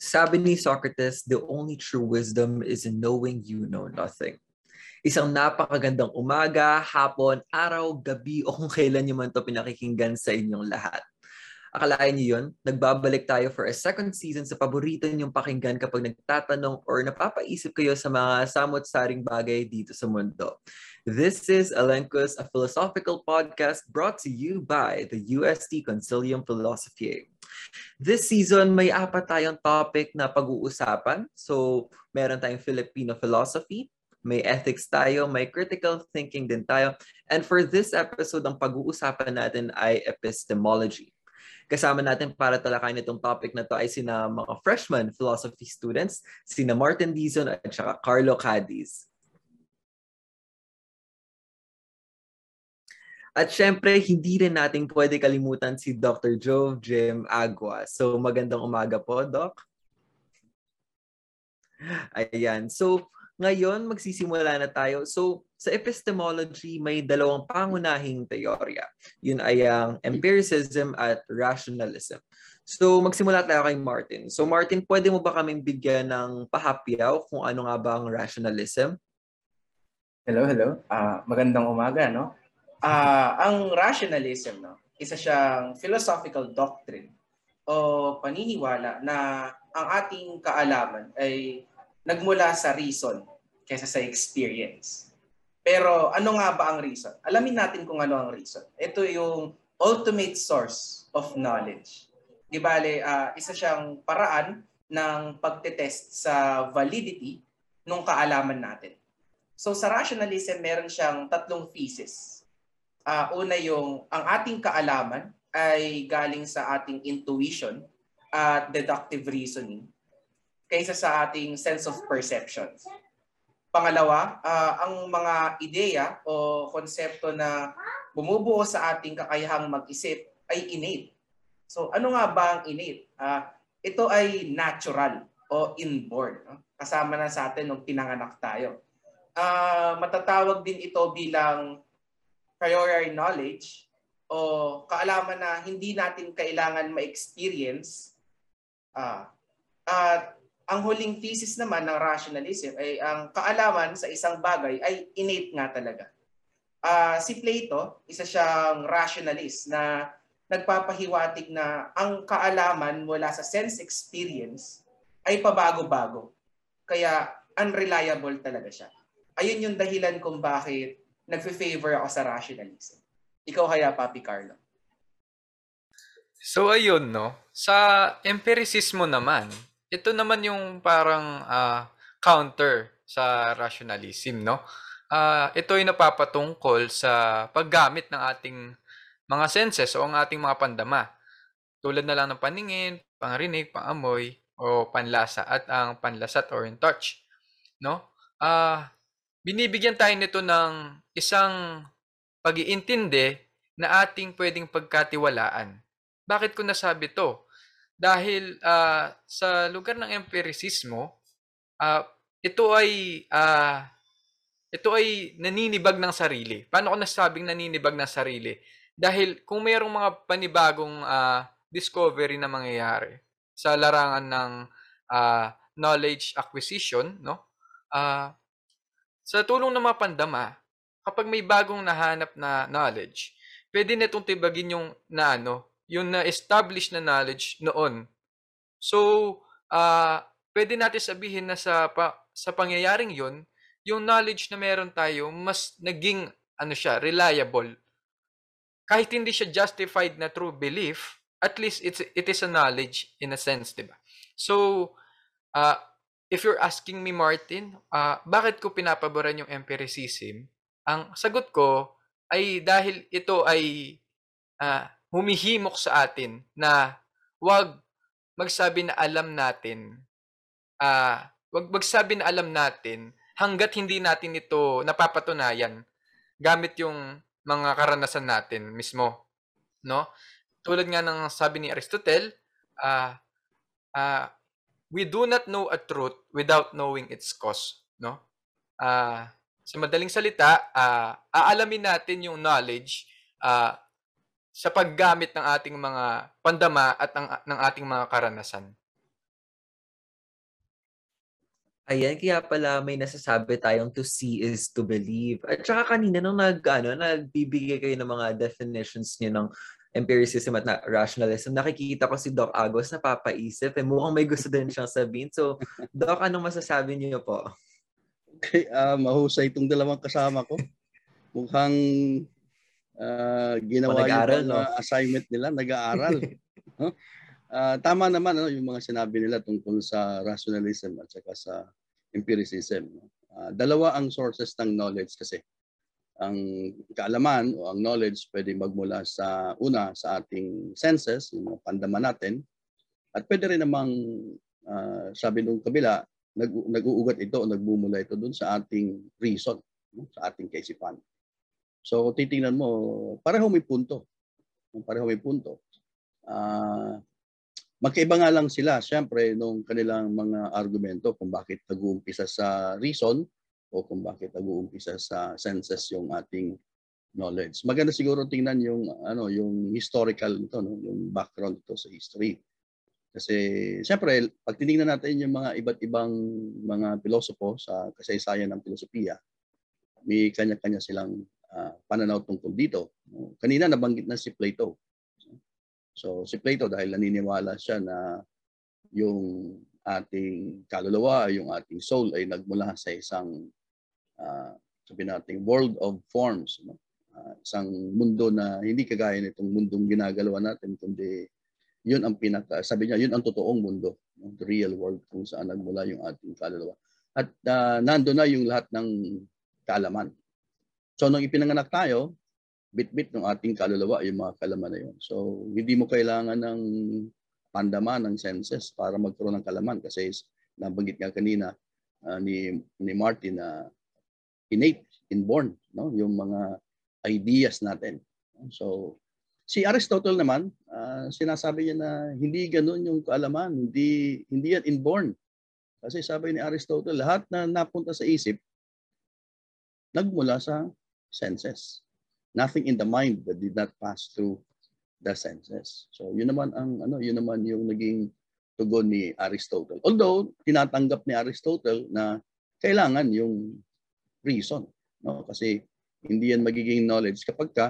Sabi ni Socrates, the only true wisdom is in knowing you know nothing. Isang napakagandang umaga, hapon, araw, gabi o kung kailan nyo man ito pinakikinggan sa inyong lahat. Akalain nyo yun, nagbabalik tayo for a second season sa paborito nyong pakinggan kapag nagtatanong or napapaisip kayo sa mga samot-saring bagay dito sa mundo. This is Elenchus, a philosophical podcast brought to you by the UST Concilium Philosophy. This season, may apat tayong topic na pag-uusapan. So, meron tayong Filipino philosophy, may ethics tayo, may critical thinking din tayo. And for this episode, ang pag-uusapan natin ay epistemology. Kasama natin para talakayan itong topic na to ay sina mga freshman philosophy students, sina Martin Dizon at saka Carlo Cadiz. At syempre, hindi rin natin pwede kalimutan si Dr. Jove Jim Aguas. So, magandang umaga po, Doc. Ayan. So, ngayon, magsisimula na tayo. So, sa epistemology, may dalawang pangunahing teorya. Yun ay ang empiricism at rationalism. So, magsimula tayo kay Martin. So, Martin, pwede mo ba kaming bigyan ng pahapyaw kung ano nga ba ang rationalism? Hello, hello. Magandang umaga, no? Ang rationalism, no, isa siyang philosophical doctrine o paniniwala na ang ating kaalaman ay nagmula sa reason kaysa sa experience. Pero ano nga ba ang reason? Alamin natin kung ano ang reason. Ito yung ultimate source of knowledge. Di bale, isa siyang paraan ng pagtetest sa validity ng kaalaman natin. So sa rationalism, meron siyang tatlong thesis. Una yung ang ating kaalaman ay galing sa ating intuition at deductive reasoning kaysa sa ating sense of perception. Pangalawa, ang mga ideya o konsepto na bumubuo sa ating kakayahang mag-isip ay innate. So ano nga ba ang innate? Ito ay natural o inborn. Kasama na sa atin nung pinanganak tayo. Matatawag din ito bilang prior knowledge o kaalaman na hindi natin kailangan ma-experience. At ang huling thesis naman ng rationalism ay ang kaalaman sa isang bagay ay innate nga talaga. Si Plato, isa siyang rationalist na nagpapahiwatig na ang kaalaman mula sa sense experience ay pabago-bago. Kaya unreliable talaga siya. Ayun yung dahilan kung bakit nagfe-favor ako sa rationalism. Ikaw kaya, Papi Carlo? So, ayun, no? Sa empiricismo naman, ito naman yung parang counter sa rationalism, no? Ito ay napapatungkol sa paggamit ng ating mga senses o ang ating mga pandama. Tulad na lang ng paningin, pangrinig, pangamoy, o panlasa at ang panlasat or in touch, no? Binibigyan tayo nito ng isang pag-iintindi na ating pwedeng pagkatiwalaan. Bakit ko nasabi to? Dahil sa lugar ng empiricismo, ito ay naninibag ng sarili. Paano ko nasabing naninibag ng sarili? Dahil kung mayroong mga panibagong discovery na mangyayari sa larangan ng knowledge acquisition, no? Sa tulong ng mga pandama, kapag may bagong nahanap na knowledge, pwede na itong tibagin yung na-establish na knowledge noon. So, pwede natin sabihin na sa pangyayaring yun, yung knowledge na meron tayo, mas naging reliable. Kahit hindi siya justified na true belief, at least it is a knowledge in a sense, diba? So, if you're asking me, Martin, bakit ko pinapaboran yung empiricism? Ang sagot ko ay dahil ito ay humihimok sa atin na wag magsabi na alam natin hanggat hindi natin ito napapatunayan gamit yung mga karanasan natin mismo, no? Tulad nga ng sabi ni Aristotle, we do not know a truth without knowing its cause, no? Sa madaling salita, aalamin natin yung knowledge sa paggamit ng ating mga pandama at ng ating mga karanasan. Ayan, kaya pala may nasasabi tayong to see is to believe. At saka kanina nung nagbibigay kayo ng mga definitions niyo ng empiricism at rationalism, nakikita ko si Doc Aguas na papaisip. Eh, mukhang may gusto din siyang sabihin. So, Doc, anong masasabi niyo po? Okay, mahusay itong dalawang kasama ko. Mukhang ginawa yung assignment nila, nag-aaral. Huh? Tama naman ano yung mga sinabi nila tungkol sa rationalism at saka sa empiricism. Dalawa ang sources ng knowledge kasi. Ang kaalaman o ang knowledge pwede magmula sa una sa ating senses, yung mga pandama natin. At pwede rin namang sabi nung kabila, nag-uugat ito o nagmumula ito dun sa ating reason, sa ating kaisipan. So titingnan mo, pareho may punto. Pareho may punto. Magkaiba nga lang sila, siyempre, nung kanilang mga argumento kung bakit nag-uumpisa sa reason o kung bakit nag-uumpisa sa senses yung ating knowledge. Maganda siguro tingnan yung ano, yung historical nito, no, yung background nito sa history. Kasi siyempre, pag tinignan natin yung mga iba't ibang mga pilosopo sa kasaysayan ng filosofiya, may kanya-kanya silang pananaw tungkol dito. Kanina nabanggit na si Plato. So si Plato dahil naniniwala siya na yung ating kaluluwa, yung ating soul ay nagmula sa isang sabihin natin world of forms, no? Isang mundo na hindi kagaya nitong mundong ginagalawan natin kundi yun ang pinaka, sabi niya, yun ang totoong mundo, no? The real world kung saan nagmula yung ating kaluluwa. At nandoon na yung lahat ng kaalaman. So nung ipinanganak tayo, bit-bit ng ating kaluluwa yung mga kalaman na yun. So, hindi mo kailangan ng pandama, ng senses para magkaroon ng kalaman kasi nabanggit nga kanina ni Martin na innate, inborn, no? Yung mga ideas natin. So, si Aristotle naman, sinasabi niya na hindi ganun yung kaalaman, hindi yan inborn. Kasi sabi ni Aristotle, lahat na napunta sa isip, nagmula sa senses. Nothing in the mind that did not pass through the senses. So yun naman ang ano, yun naman yung naging tugon ni Aristotle. Although tinatanggap ni Aristotle na kailangan yung reason, no? Kasi hindi yan magiging knowledge kapag ka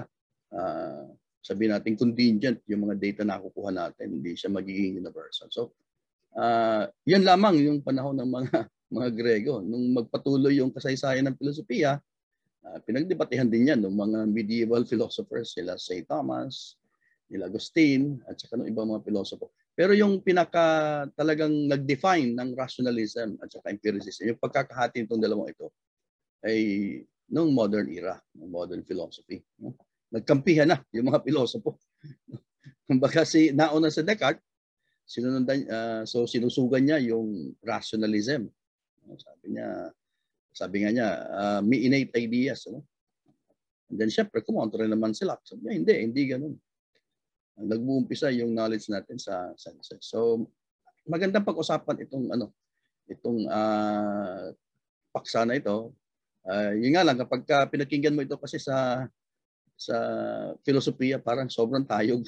sabihin natin contingent yung mga data na kukuha natin, hindi siya magiging universal. So yan lamang yung panahon ng mga Grego nung magpatuloy yung kasaysayan ng filosofiya. Pinagdebatehan din yan ng mga medieval philosophers, sila St. Thomas, sila Augustine, at saka ng ibang mga pilosopo. Pero yung pinaka talagang nag-define ng rationalism at saka empiricism, yung pagkakahati nitong dalawang ito ay noong modern era, noong modern philosophy. No? Nagkampihan na yung mga pilosopo. Kumbaga si nauna sa Descartes, sinusugan niya yung rationalism. Sabi nga niya, may innate ideas. No? And then syempre, kumontra naman sila. Sabi niya, hindi ganun. Nag-uumpisa yung knowledge natin sa senses. So, magandang pag-usapan itong paksa na ito. Yun nga lang, kapag pinakinggan mo ito kasi sa filosofiya, parang sobrang tayog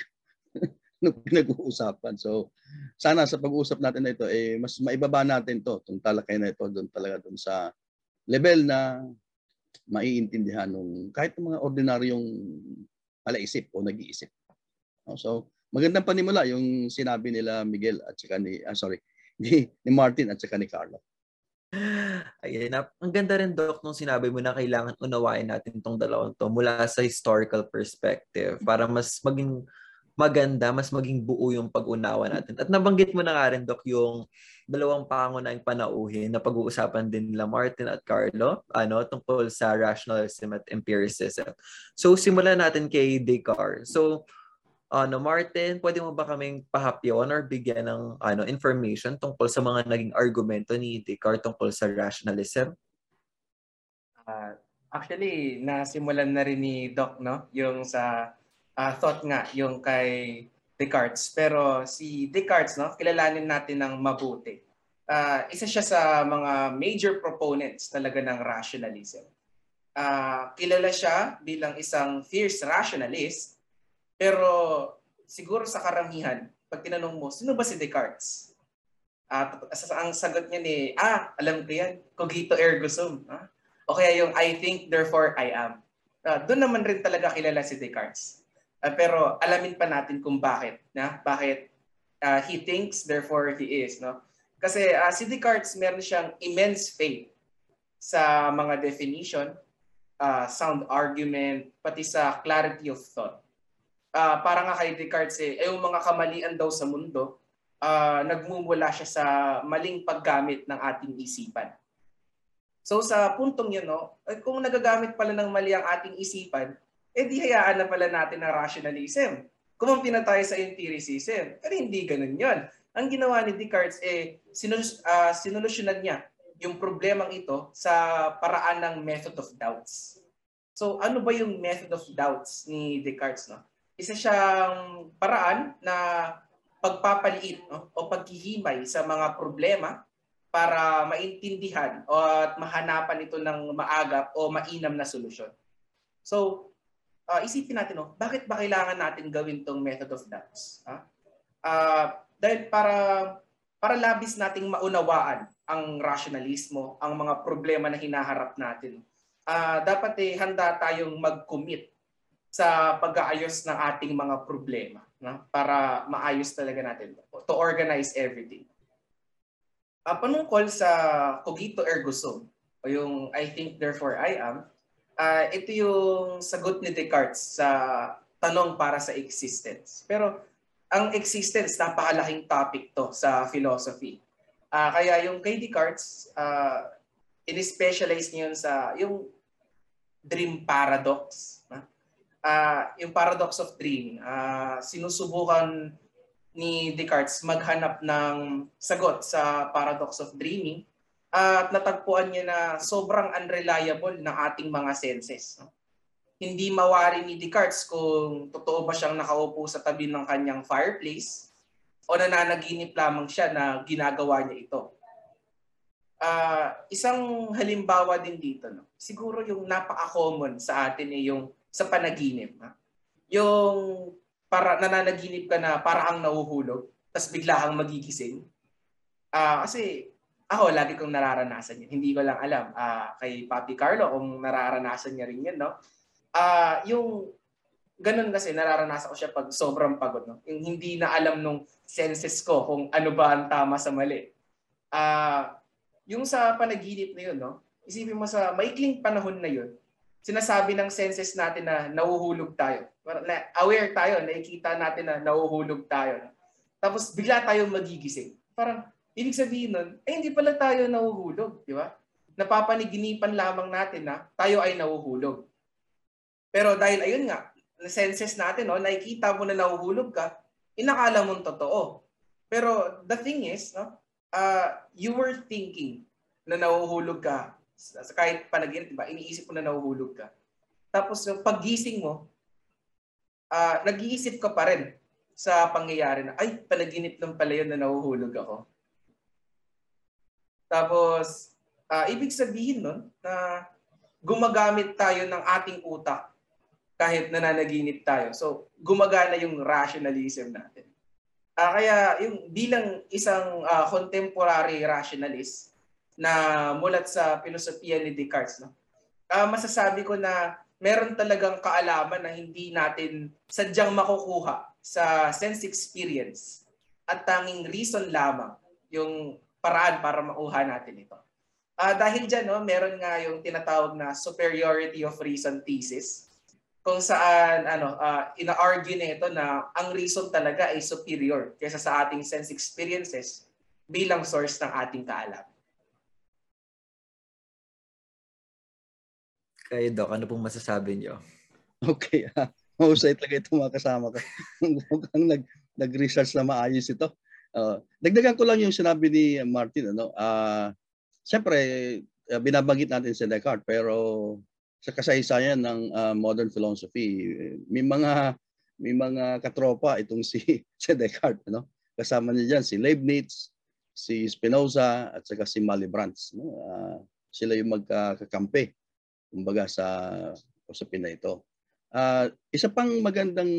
ng pinag-uusapan. So, sana sa pag-uusap natin na ito, mas maibaba natin ito, itong talakay na ito, doon sa level na maiintindihan ng kahit mga ordinaryong palaisip o nag-iisip. So, magandang panimula yung sinabi nila Miguel at saka ni Martin at saka ni Carlo. Ayun, ang ganda rin, Doc, nung sinabi mo na kailangan unawain natin itong dalawang to mula sa historical perspective para mas maging maganda, mas maging buo yung pag-unawa natin. At nabanggit mo na nga rin, Doc, yung dalawang pangunahing panauhin na pag-uusapan din nila Martin at Carlo tungkol sa rationalism at empiricism. So, simulan natin kay Descartes. So, Martin, pwede mo ba kaming pahapyon or bigyan ng information tungkol sa mga naging argumento ni Descartes tungkol sa rationalism? Actually, nasimulan na rin ni Doc, no? Yung sa thought nga yung kay Descartes. Pero si Descartes, no, kilalanin natin ng mabuti. Isa siya sa mga major proponents talaga ng rationalism. Kilala siya bilang isang fierce rationalist, pero siguro sa karamihan, pag tinanong mo, sino ba si Descartes? Ang sagot niya ni, alam ko yan, cogito ergo sum. O kaya yung I think, therefore I am. Doon naman rin talaga kilala si Descartes. Pero alamin pa natin kung bakit. Bakit he thinks, therefore he is. No? Kasi si Descartes, meron siyang immense faith sa mga definition, sound argument, pati sa clarity of thought. Para nga kay Descartes, yung mga kamalian daw sa mundo, nagmumula siya sa maling paggamit ng ating isipan. So sa puntong yun, no, kung nagagamit pala ng mali ang ating isipan, di hayaan na pala natin ang rationalism. Kumampi na tayo sa empiricism. Pero hindi ganun yun. Ang ginawa ni Descartes, sinulusyonan niya yung problemang ito sa paraan ng method of doubts. So ano ba yung method of doubts ni Descartes? No? Isa siyang paraan na pagpapaliit, no, o paghihimay sa mga problema para maintindihan at mahanapan ito ng maagap o mainam na solusyon. So, isipin natin, no, bakit ba kailangan natin gawin tong method of doubts? Dahil para labis nating maunawaan ang rationalismo, ang mga problema na hinaharap natin. Dapat handa tayong mag-commit sa pag-aayos ng ating mga problema, no, para maayos talaga natin to organize everything. Panungkol sa cogito ergo sum, o yung I think therefore I am, ito yung sagot ni Descartes sa tanong para sa existence. Pero ang existence, napakalaking topic to sa philosophy. Kaya yung kay Descartes, in-specialize niya yun sa yung dream paradox. Yung paradox of dream. Sinusubukan ni Descartes maghanap ng sagot sa paradox of dreaming, at natagpuan niya na sobrang unreliable ng ating mga senses. No? Hindi mawari ni Descartes kung totoo ba siyang nakaupo sa tabi ng kanyang fireplace o nananaginip lamang siya na ginagawa niya ito. Isang halimbawa din dito, no? Siguro yung napaka-common sa atin ay yung sa panaginip. No? Yung para nananaginip ka na parang nahuhulog, tapos bigla kang magigising. Kasi ako, lagi kong nararanasan yun. Hindi ko lang alam kay Papi Carlo kung nararanasan niya rin yun. No? Yung ganun kasi, nararanasan ko siya pag sobrang pagod. No? Yung hindi na alam nung senses ko kung ano ba ang tama sa mali. Yung sa panaginip na yun, no? Isipin mo sa maikling panahon na yun, sinasabi ng senses natin na nahuhulog tayo. Aware tayo, nakikita natin na nahuhulog tayo. Tapos bigla tayong magigising. Parang ibig sabihin nun, hindi pala tayo nahuhulog, di ba? Napapaniginipan lamang natin na tayo ay nahuhulog. Pero dahil ayun nga, senses natin, no, nakikita mo na nahuhulog ka, inakala mo totoo. Pero the thing is, no, you were thinking na nahuhulog ka. Kahit panaginip, diba? Iniisip mo na nahuhulog ka. Tapos yung paggising mo, nag-iisip ka pa rin sa pangyayari na, ay, panaginip lang pala yun na nahuhulog ako. Tapos, ibig sabihin nun na gumagamit tayo ng ating utak kahit nananaginip tayo. So, gumagana yung rationalism natin. Kaya, yung bilang isang contemporary rationalist, na mulat sa pilosopiya ni Descartes, no? Masasabi ko na meron talagang kaalaman na hindi natin sadyang makukuha sa sense experience at tanging reason lamang yung paraan para makuha natin ito. Dahil dyan, no, meron nga yung tinatawag na superiority of reason thesis, kung saan ina-argue na ito na ang reason talaga ay superior kaysa sa ating sense experiences bilang source ng ating kaalaman. Kayo, Doc, ano pong masasabi niyo? Okay. Mausay talaga ito mga kasama ko. Nag-research na maayos ito. Dagdagan ko lang yung sinabi ni Martin. Siyempre, binabanggit natin si Descartes, pero sa kasaysayan ng modern philosophy, may mga katropa itong si Descartes. Ano? Kasama niya dyan si Leibniz, si Spinoza, at saka si Malebranche. No? Sila yung magkakampi kumbaga sa usapin na ito. Isa pang magandang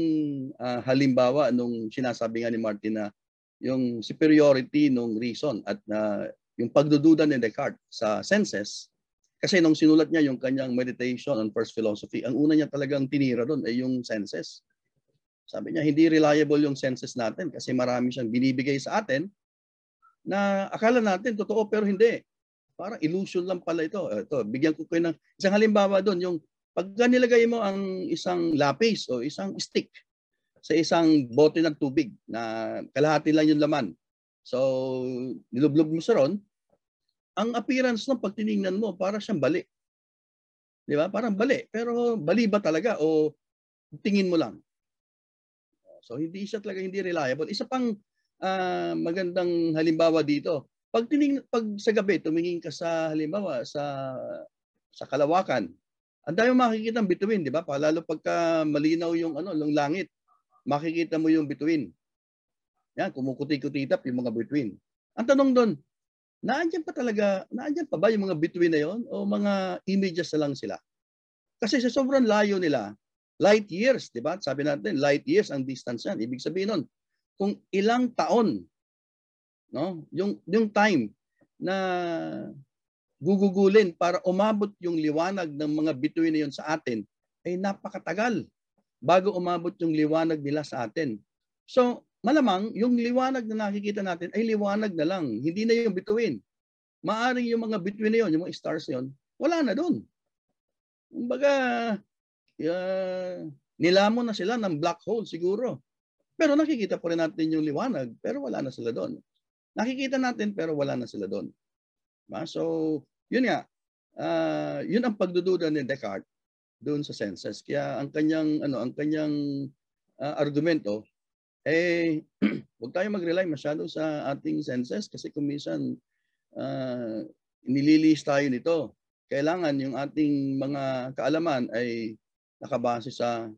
halimbawa nung sinasabi nga ni Martin na yung superiority ng reason at yung pagdududa ni Descartes sa senses. Kasi nung sinulat niya yung kanyang Meditation on First Philosophy, ang una niya talagang tinira doon ay yung senses. Sabi niya, hindi reliable yung senses natin kasi marami siyang binibigay sa atin na akala natin totoo pero hindi. Parang illusion lang pala ito. Ito, bigyan ko kayo ng isang halimbawa doon, yung pag nilagay mo ang isang lapis o isang stick sa isang bote ng tubig na kalahati lang yung laman. So, nilublog mo sa ron, ang appearance ng pagtiningnan mo para siyang bali. Di ba? Parang bali. Pero bali ba talaga o tingin mo lang? So hindi siya talaga hindi reliable. Isa pang magandang halimbawa dito. Pag sa gabi tumingin ka sa halimbawa sa kalawakan, ang dami makikita ng bituin, di ba? Lalo pagka malinaw yung ano, yung langit, makikita mo yung bituin. Yan, kumukuti-kutitap yung mga bituin. Ang tanong doon, naandiyan pa ba yung mga bituin na yon o mga images na lang sila? Kasi sa sobrang layo nila, light years, di ba? Sabi natin, light years ang distance yan. Ibig sabihin nun, kung ilang taon, no? Yung time na gugugulin para umabot yung liwanag ng mga bituin na yon sa atin, ay napakatagal bago umabot yung liwanag nila sa atin. So, malamang, yung liwanag na nakikita natin ay liwanag na lang. Hindi na yung bituin. Maaring yung mga bituin na yun, yung mga stars na yun, wala na doon. Kumbaga, nilamon na sila ng black hole siguro. Pero nakikita pa rin natin yung liwanag, pero wala na sila doon. Nakikita natin, pero wala na sila doon. So, yun nga. Yun ang pagdududa ni Descartes doon sa senses. Kaya ang kanyang argumento, huwag tayo mag-rely masyado sa ating senses kasi kung minsan nililis tayo nito. Kailangan yung ating mga kaalaman ay nakabase sa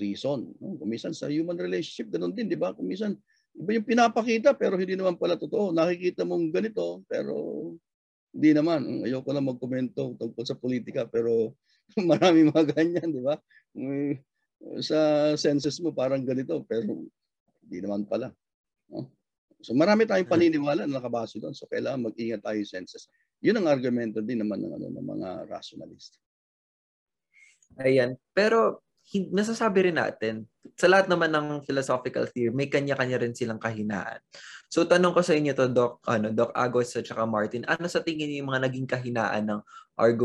reason. Kung minsan sa human relationship, ganun din, di ba? Kung minsan, iba yung pinapakita pero hindi naman pala totoo. Nakikita mong ganito pero hindi naman. Ayoko lang magkomento tungkol sa politika pero marami mga ganyan, di ba? Sa senses mo parang ganito pero hindi naman pala. No? So marami tayong paniniwala na nakabase doon. So kailangan mag-ingat tayo sa senses. Yun ang argumento din naman ng mga rationalist. Ayan. Pero masasabi rin natin, sa lahat naman ng philosophical theory, may kanya-kanya rin silang kahinaan. So tanong ko sa inyo to, Doc Aguas at saka Martin, ano sa tingin niyo yung mga naging kahinaan ng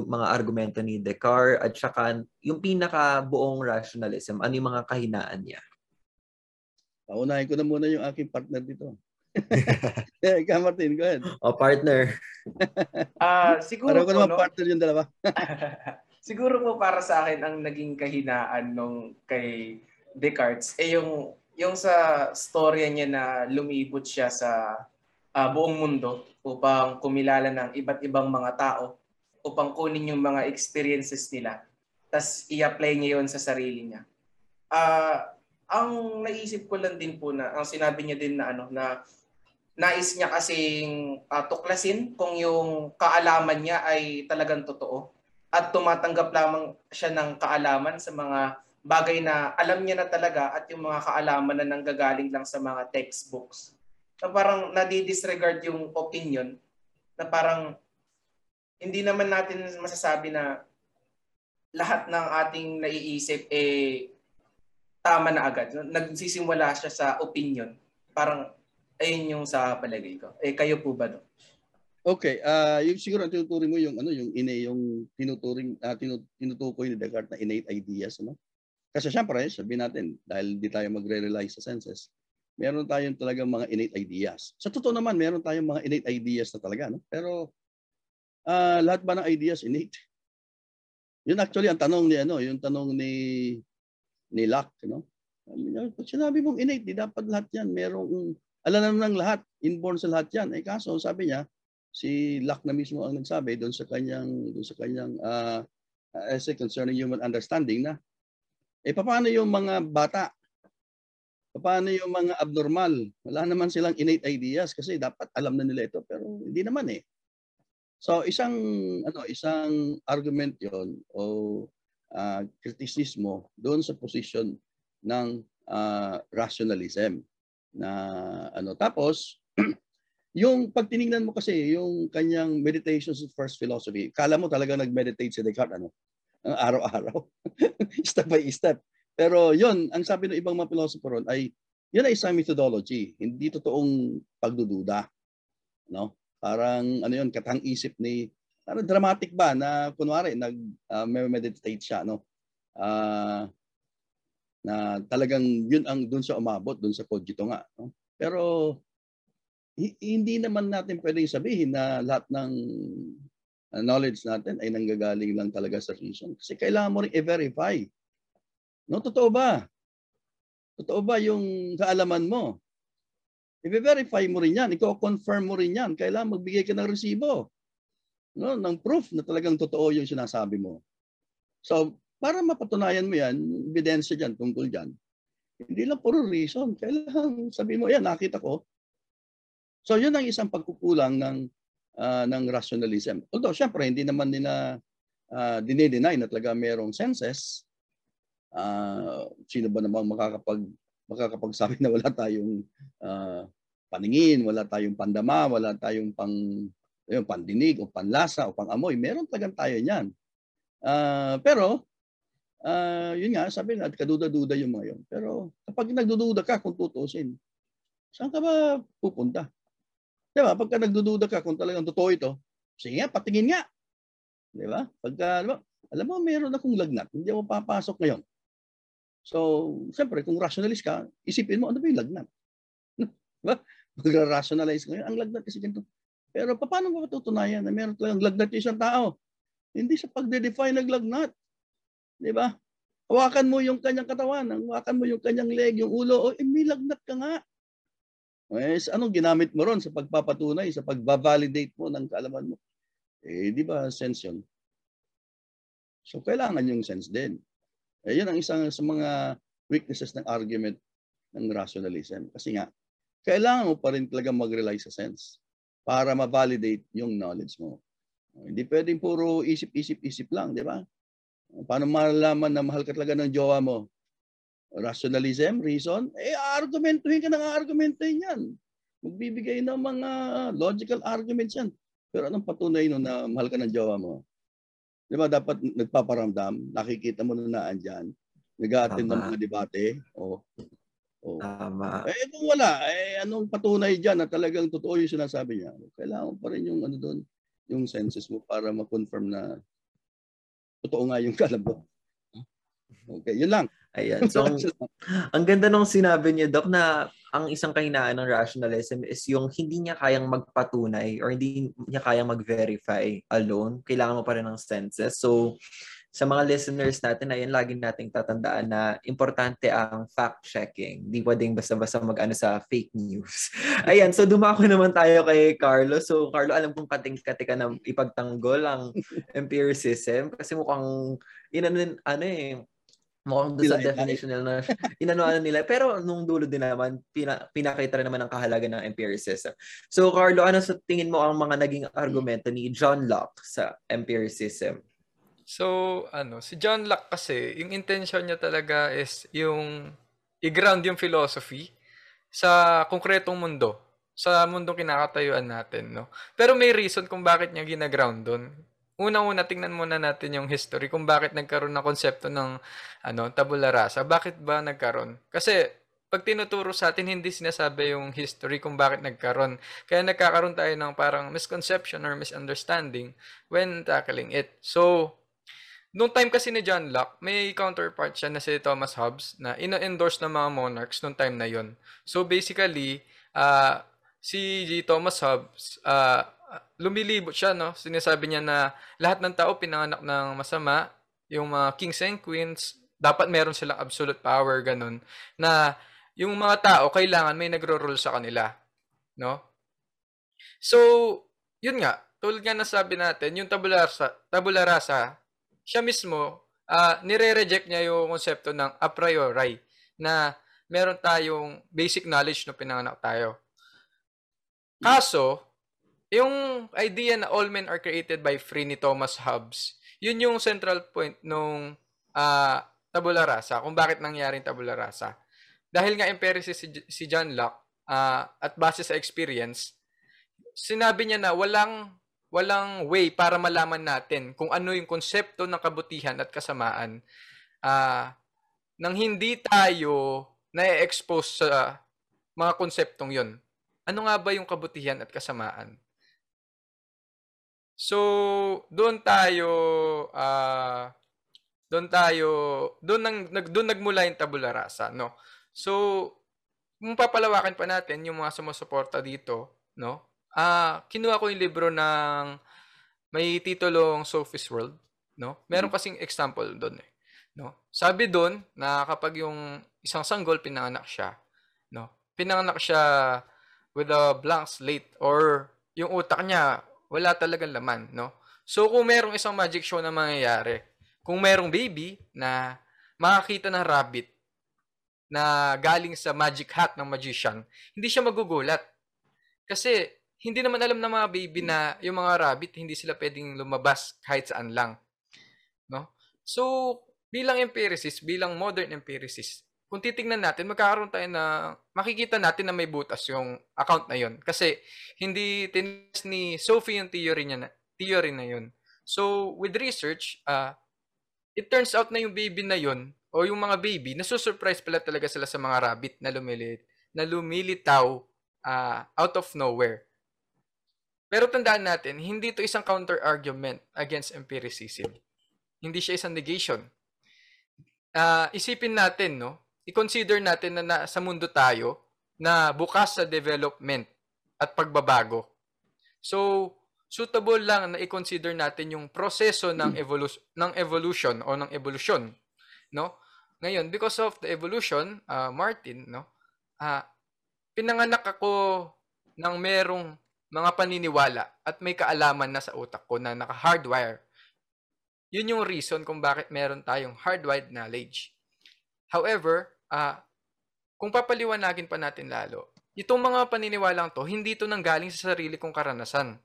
mga argumento ni Descartes at saka yung pinaka-buong rationalism? Ano yung mga kahinaan niya? Paunahin ko na muna yung aking partner dito. Ikaw, Martin, go ahead. Oh, partner. Siguro para ko naman partner yung dalawa. Siguro po para sa akin ang naging kahinaan nung kay Descartes ay yung sa storya niya na lumibot siya sa buong mundo upang kumilala ng iba't ibang mga tao, upang kunin yung mga experiences nila. Tapos i-apply niya yun sa sarili niya. Ang naisip ko lang din po na ang sinabi niya din na na nais niya kasing tuklasin kung yung kaalaman niya ay talagang totoo at tumatanggap lamang siya ng kaalaman sa mga bagay na alam niya na talaga at yung mga kaalaman na nanggagaling lang sa mga textbooks. So parang nadi-disregard yung opinion na parang hindi naman natin masasabi na lahat ng ating naiisip tama na agad. Nagsisimula siya sa opinion. Parang ayun yung sa palagay ko. Kayo po ba doon? Okay, yung siguro tinuturing mo yung ano, tinutukoy ni Descartes na innate ideas, ano? Kasi syempre, sabihin natin, dahil di tayo magre-rely sa senses, meron tayong talagang mga innate ideas. Sa totoo naman, meron tayong mga innate ideas na talaga, no? Pero lahat ba ng ideas innate? Yun actually ang tanong ni ni Locke, no? Pag sinabi mong innate, di dapat lahat yan. Merong, alam naman ng lahat, inborn sa lahat yan. Kaso, sabi niya, si Locke na mismo ang nagsabi doon sa kanyang essay concerning human understanding na, paano yung mga bata? Paano yung mga abnormal? Wala naman silang innate ideas kasi dapat alam na nila ito, pero hindi naman eh. So, isang argument yon o kritisismo doon sa posisyon ng rationalism. na ano. Tapos yung pagtiningnan mo kasi yung kanyang Meditations on First Philosophy, kala mo talaga nag-meditate si Descartes ano, araw-araw, step by step. Pero yun, ang sabi ng ibang mga philosopher ron ay yun ay isang methodology, hindi totoong pagdududa, no? Parang ano yun, katang isip ni, parang dramatic ba na kunwari nag-meditate siya, no? Na talagang yun ang dun sa umabot, dun sa cogito nga, no? Pero hindi naman natin pwedeng sabihin na lahat ng knowledge natin ay nanggagaling lang talaga sa reason. Kasi kailangan mo rin i-verify. No, totoo ba? Totoo ba yung kaalaman mo? I-verify mo rin yan. I-confirm mo rin yan. Kailangan magbigay ka ng resibo. No, ng proof na talagang totoo yung sinasabi mo. So, para mapatunayan mo yan, ebidensya dyan, tungkol dyan, hindi lang puro reason. Kailangan sabihin mo, yan, nakita ko. So, yun ang isang pagkukulang ng rationalism. Although, syempre, hindi naman nila dinedeny na talaga merong senses. Sino ba namang makakapagsabi na wala tayong paningin, wala tayong pandama, wala tayong pandinig o panlasa o pangamoy. Meron talagang tayo niyan. Pero, yun nga, sabi na, kaduda-duda yung mga yun. Pero kapag nagdududa ka kung tutusin, saan ka ba pupunta? Diba? Pagka nagdududa ka kung talagang totoo ito, sige nga, patingin nga. Diba? Pagka, diba? Alam mo, meron akong lagnat. Hindi ako papasok ngayon. So, siyempre, kung rationalist ka, isipin mo, ano ba yung lagnat? Diba? Magra-rationalize ngayon. Ang lagnat kasi ganito. Pero paano mo matutunayan na meron talagang lagnat yung isang tao? Hindi sa pagde-define naglagnat. Diba? Hawakan mo yung kanyang katawan, hawakan mo yung kanyang leg, yung ulo, o may lagnat ka nga. Yes, anong ginamit mo ron sa pagpapatunay, sa pagbavalidate mo ng kaalaman mo? Eh, di ba, sense yun? So, kailangan yung sense din. Eh, yun ang isang sa mga weaknesses ng argument ng rationalism. Kasi nga, kailangan mo pa rin talaga mag-rely sa sense para ma-validate yung knowledge mo. Hindi pwedeng puro isip-isip-isip lang, di ba? Paano malalaman na mahal ka talaga ng jowa mo? Rationalism, reason, argumentuhin ka ng argumentuhin yan. Magbibigay ng mga logical arguments yan. Pero anong patunay nun na mahal ka ng jowa mo? Di ba dapat nagpaparamdam, nakikita mo na naandyan, nag-a-attend ng mga debate. O. Eh kung wala, anong patunay dyan na talagang totoo yung sinasabi niya? Kailangan pa rin yung ano doon, yung senses mo para ma-confirm na totoo nga yung kalam mo. Okay, yun lang. Ayan. So, ang ganda nung sinabi niya, Doc, na ang isang kahinaan ng rationalism is yung hindi niya kayang magpatunay or hindi niya kayang mag-verify alone. Kailangan mo pa rin ng senses. So, sa mga listeners natin, ayan, lagi nating tatandaan na importante ang fact-checking. Hindi pwedeng basta-basta mag-ano sa fake news. Ayan. So, dumako naman tayo kay Carlo. So, Carlo, alam kong kating-katika na ipagtanggol ang empiricism kasi mukhang mukhang doon sa definition nila, inanoan nila. Pero nung dulo din naman, pinakita rin naman ang kahalaga ng empiricism. So, Carlo, ano sa tingin mo ang mga naging argumento ni John Locke sa empiricism? So, si John Locke kasi, yung intention niya talaga is yung i-ground yung philosophy sa konkretong mundo, sa mundong kinakatayuan natin. No? Pero may reason kung bakit niya ginaground doon. Una-una, tingnan muna natin yung history kung bakit nagkaroon ng konsepto ng tabula rasa. Bakit ba nagkaroon? Kasi pag tinuturo sa atin, hindi sinasabi yung history kung bakit nagkaroon. Kaya nagkakaroon tayo ng parang misconception or misunderstanding when tackling it. So, nung time kasi ni John Locke, may counterpart siya na si Thomas Hobbes na ino-endorse ng mga monarchs nung time na yon. So, basically, si Thomas Hobbes, lumilibot siya, no? Sinasabi niya na lahat ng tao pinanganak ng masama, yung mga kings and queens, dapat meron silang absolute power, ganun. Na yung mga tao, kailangan may nagro-rule sa kanila, no? So, yun nga, tulad nga nasabi natin, yung tabula rasa, siya mismo, nire-reject niya yung konsepto ng a priori, na meron tayong basic knowledge na pinanganak tayo. Kaso, yung idea na all men are created by free ni Thomas Hobbes, yun yung central point nung tabula rasa, kung bakit nangyaring tabula rasa. Dahil nga empiricist si John Locke, at base sa experience, sinabi niya na walang way para malaman natin kung ano yung konsepto ng kabutihan at kasamaan nang hindi tayo na-expose sa mga konseptong yon. Ano nga ba yung kabutihan at kasamaan? So, doon nagmula yung tabula rasa, no? So, kung papalawakan pa natin yung mga sumusuporta dito, no? Kinuha ko yung libro ng may titulong Sophie's World, no? Meron kasing example doon eh. No? Sabi doon na kapag yung isang sanggol pinanganak siya, no? Pinanganak siya with a blank slate or yung utak niya wala talagang laman, no? So kung merong isang magic show na mangyayari, kung merong baby na makakita ng rabbit na galing sa magic hat ng magician, hindi siya magugulat. Kasi hindi naman alam ng mga baby na yung mga rabbit hindi sila pwedeng lumabas kahit saan lang, no? So bilang empiricist, bilang modern empiricist, kung titingnan natin, makikita natin na may butas yung account na yun. Kasi hindi tinest ni Sophie yung theory na yun. So, with research, it turns out na yung baby na yun, o yung mga baby, nasusurprise pala talaga sila sa mga rabbit na lumilitaw out of nowhere. Pero tandaan natin, hindi ito isang counter-argument against empiricism. Hindi siya isang negation. Isipin natin, no? I-consider natin na nasa mundo tayo na bukas sa development at pagbabago. So, suitable lang na i-consider natin yung proseso ng evolution o ng evolution, no? Ngayon, because of the evolution, Martin, no? Pinanganak ako ng merong mga paniniwala at may kaalaman na sa utak ko na naka-hardwire. Yun yung reason kung bakit meron tayong hardwired knowledge. However, kung papaliwanagin pa natin lalo, itong mga paniniwalang to, hindi ito nanggaling sa sarili kong karanasan.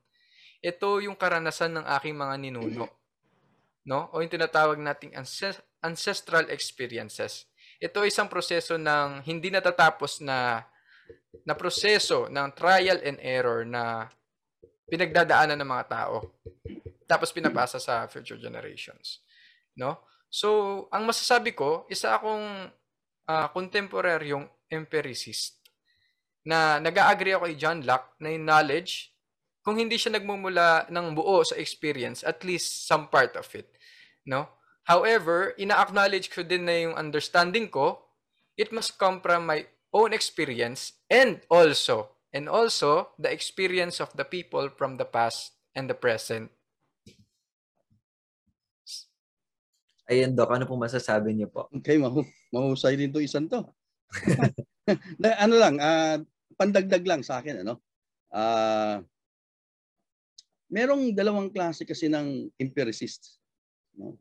Ito yung karanasan ng aking mga ninuno, no? O yung tinatawag nating ancestral experiences. Ito ay isang proseso ng hindi natatapos na proseso ng trial and error na pinagdadaanan ng mga tao. Tapos pinapasa sa future generations, no? So, ang masasabi ko, isa akong contemporaryong empiricist na nag-agree ako kay John Locke na yung knowledge, kung hindi siya nagmumula ng buo sa experience, at least some part of it, no? However, ina-acknowledge ko din na yung understanding ko, it must come from my own experience and also the experience of the people from the past and the present. Ayun, Doc, ano pong masasabi niyo po? Okay, mahusay din to, isang to. Ano lang, pandagdag lang sa akin, ano? Merong dalawang klase kasi ng empiricist, no?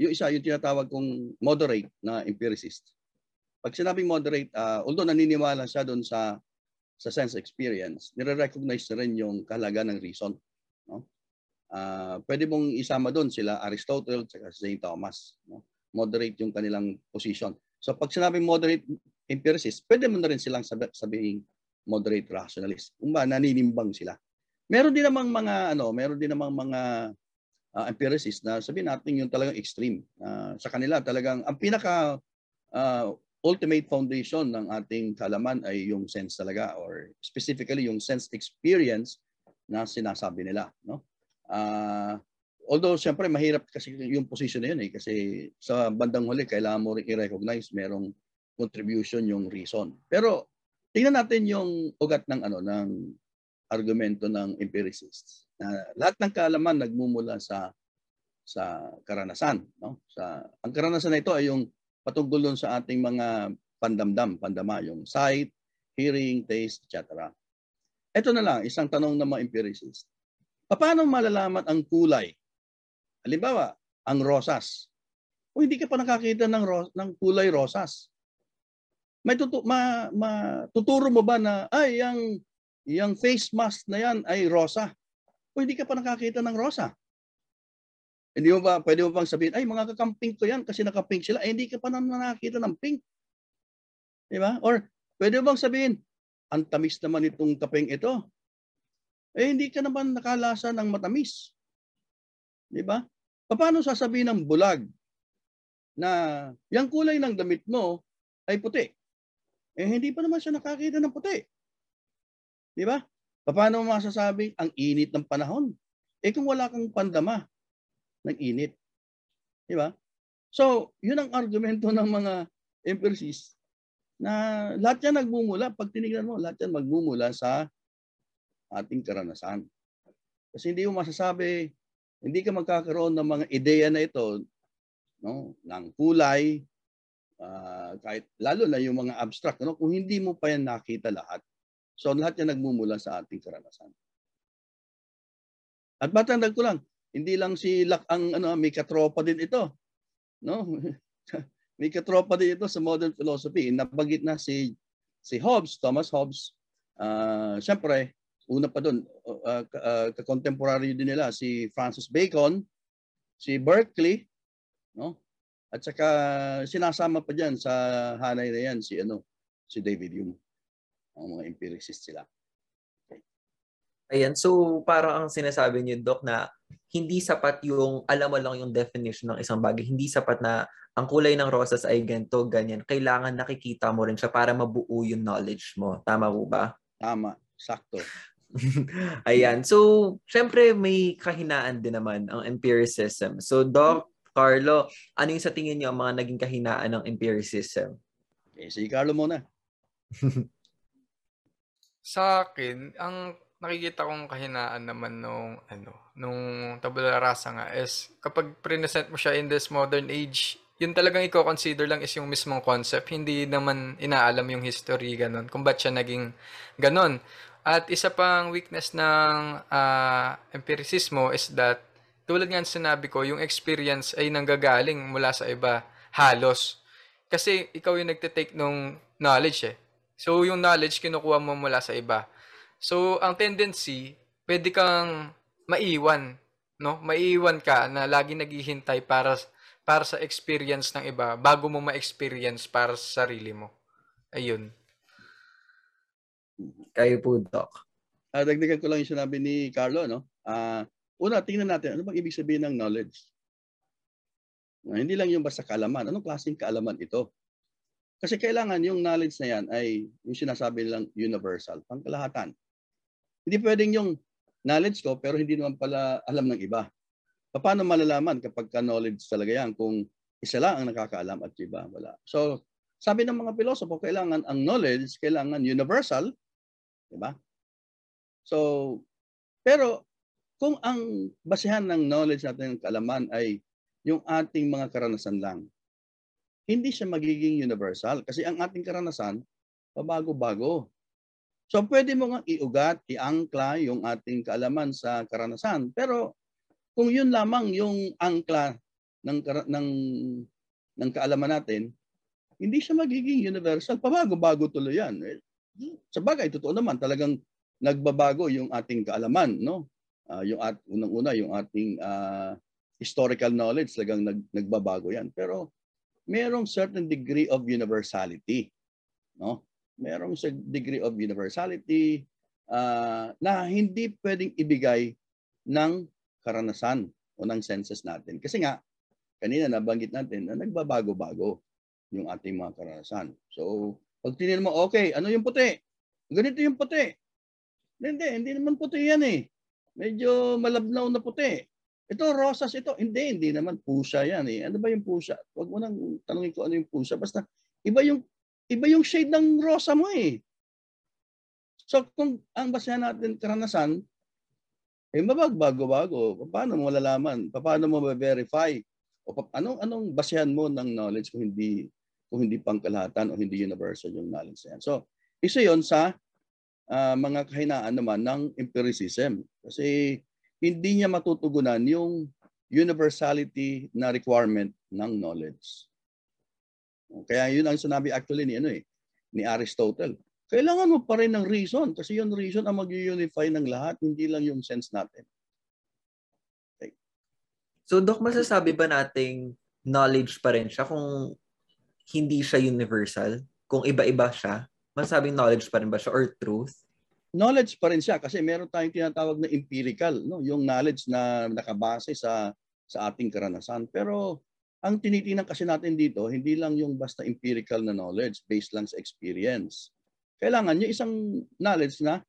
Yung isa, yung tinatawag kong moderate na empiricist. Pag sinabing moderate, although naniniwala siya doon sa sense experience, nire-recognize na rin yung kahalaga ng reason, no? Pwede mong isama doon sila Aristotle at St. Thomas, no? Moderate yung kanilang position. So pag sinabing moderate empiricist, pwede mo na rin silang sabihin moderate rationalist. Kumbaga naninimbang sila. Meron din namang mga empiricist na sabihin natin yung talagang extreme. Sa kanila talagang ang pinaka ultimate foundation ng ating kaalaman ay yung sense talaga, or specifically yung sense experience na sinasabi nila, no? Although siyempre mahirap kasi yung position na yun eh, kasi sa bandang huli kailangan mo rin i-recognize merong contribution yung reason. Pero tingnan natin yung ugat ng ng argumento ng empiricists. Lahat ng kaalaman nagmumula sa karanasan, no? Ang karanasan na ito ay yung patungkol doon sa ating mga pandama, yung sight, hearing, taste, etc. Ito na lang isang tanong ng mga empiricists. Paano malalaman ang kulay? Halimbawa, ang rosas. O hindi ka pa nakakita ng kulay rosas. Tuturo mo ba na yung face mask na yan ay rosa? O hindi ka pa nakakita ng rosa? Hindi mo ba pwede mo bang sabihin, mga kakampink ko yan kasi nakapink sila, hindi ka pa nakakita ng pink. Di ba? Or Pwede bang sabihin, ang tamis naman itong kapeng ito? Eh hindi ka naman nakalasa ng matamis. Di ba? Paano sasabihin ng bulag na yung kulay ng damit mo ay puti? Eh hindi pa naman siya nakakita ng puti. Di ba? Paano masasabi ang init ng panahon? Eh kung wala kang pandama ng init. Di ba? So, yun ang argumento ng mga empiricist na lahat yan nagmumula, pag tinignan mo, lahat yan magmumula sa ating karanasan. Kasi hindi mo masasabi, hindi ka magkakaroon ng mga ideya na ito, no, ng kulay, kahit lalo na yung mga abstract, no, kung hindi mo pa yan nakita lahat. So lahat yan nagmumula sa ating karanasan. At matandaan ko lang, hindi lang si Locke ang ano, may katropa din ito, no? May katropa din ito sa modern philosophy. Nabagit na si Hobbes, Thomas Hobbes. Siyempre, una pa doon, contemporary din nila si Francis Bacon, si Berkeley, no? At saka sinasama pa diyan sa hanay na yan si ano, si David Hume. Ang mga empiricist sila. Okay. Ayan, so parang ang sinasabi niyo, Doc, na hindi sapat yung alam mo lang yung definition ng isang bagay. Hindi sapat na ang kulay ng rosas ay ganito, ganyan. Kailangan nakikita mo rin siya para mabuo yung knowledge mo. Tama po ba? Tama, sakto. Ayan, so syempre may kahinaan din naman ang empiricism. So Doc, Carlo, ano yung sa tingin niyo ang mga naging kahinaan ng empiricism? Eh, si Carlo muna. Sa akin, ang nakikita kong kahinaan naman nung tabula rasa nga is kapag present mo siya in this modern age, yun talagang i-consider lang is yung mismong concept. Hindi naman inaalam yung history, ganun. Kung ba't siya naging ganun. At isa pang weakness ng empiricismo is that, tulad nga sinabi ko, yung experience ay nanggagaling mula sa iba halos. Kasi ikaw yung nagtitake nung knowledge eh. So, yung knowledge, kinukuha mo mula sa iba. So, ang tendency, pwede kang maiwan, no? Maiwan ka na lagi naghihintay para sa experience ng iba bago mo ma-experience para sa sarili mo. Ayun. Kayo po, Doc. Dagdagan ko lang yung sinabi ni Carlo, no? Una, tingnan natin, ano bang ibig sabihin ng knowledge? Hindi lang yung basta kaalaman. Anong klaseng kaalaman ito? Kasi kailangan yung knowledge na yan ay yung sinasabi nilang universal, pangkalahatan. Hindi pwedeng yung knowledge ko pero hindi naman pala alam ng iba. Paano malalaman kapag ka-knowledge talaga yan kung isa lang ang nakakaalam at iba wala? So, sabi ng mga pilosopo, kailangan ang knowledge, kailangan universal. Diba? So, pero kung ang basehan ng knowledge natin, ng kaalaman ay yung ating mga karanasan lang, hindi siya magiging universal kasi ang ating karanasan pabago-bago. So pwede mo nga iugat, iangkla yung ating kaalaman sa karanasan. Pero kung yun lamang yung angkla ng kaalaman natin, hindi siya magiging universal. Pabago-bago tuloy yan. Sa bagay, totoo naman, talagang nagbabago yung ating kaalaman, no? Unang-una, yung ating historical knowledge, talagang nagbabago yan. Pero merong certain degree of universality, no? Merong degree of universality na hindi pwedeng ibigay ng karanasan o ng senses natin. Kasi nga, kanina nabanggit natin na nagbabago-bago yung ating mga karanasan. So, pag tinignan mo, okay, ano yung puti? Ganito yung puti. Hindi naman puti yan eh. Medyo malabnaw na puti. Ito, rosas ito. Hindi naman pusa yan eh. Ano ba yung pusa? Huwag mo nang tanongin ko ano yung pusa. Basta iba yung shade ng rosa mo eh. So kung ang basehan natin karanasan, eh mabagbago-bago. Paano mo malalaman? Paano mo ma-verify? O anong basehan mo ng knowledge kung hindi pangkalahatan o hindi universal yung knowledge na yan? So isa yon sa mga kahinaan naman ng empiricism. Kasi hindi niya matutugunan yung universality na requirement ng knowledge. Kaya yun ang sinabi actually ni Aristotle. Kailangan mo pa rin ng reason kasi yung reason ang mag-unify ng lahat, hindi lang yung sense natin. Okay. So Doc, masasabi ba nating knowledge pa rin siya kung hindi siya universal? Kung iba-iba siya? masabing knowledge pa rin ba siya or truth? Knowledge pa rin siya kasi meron tayong tinatawag na empirical, no? Yung knowledge na nakabase sa ating karanasan. Pero ang tinitingnan kasi natin dito, hindi lang yung basta empirical na knowledge, based lang sa experience. Kailangan yung isang knowledge na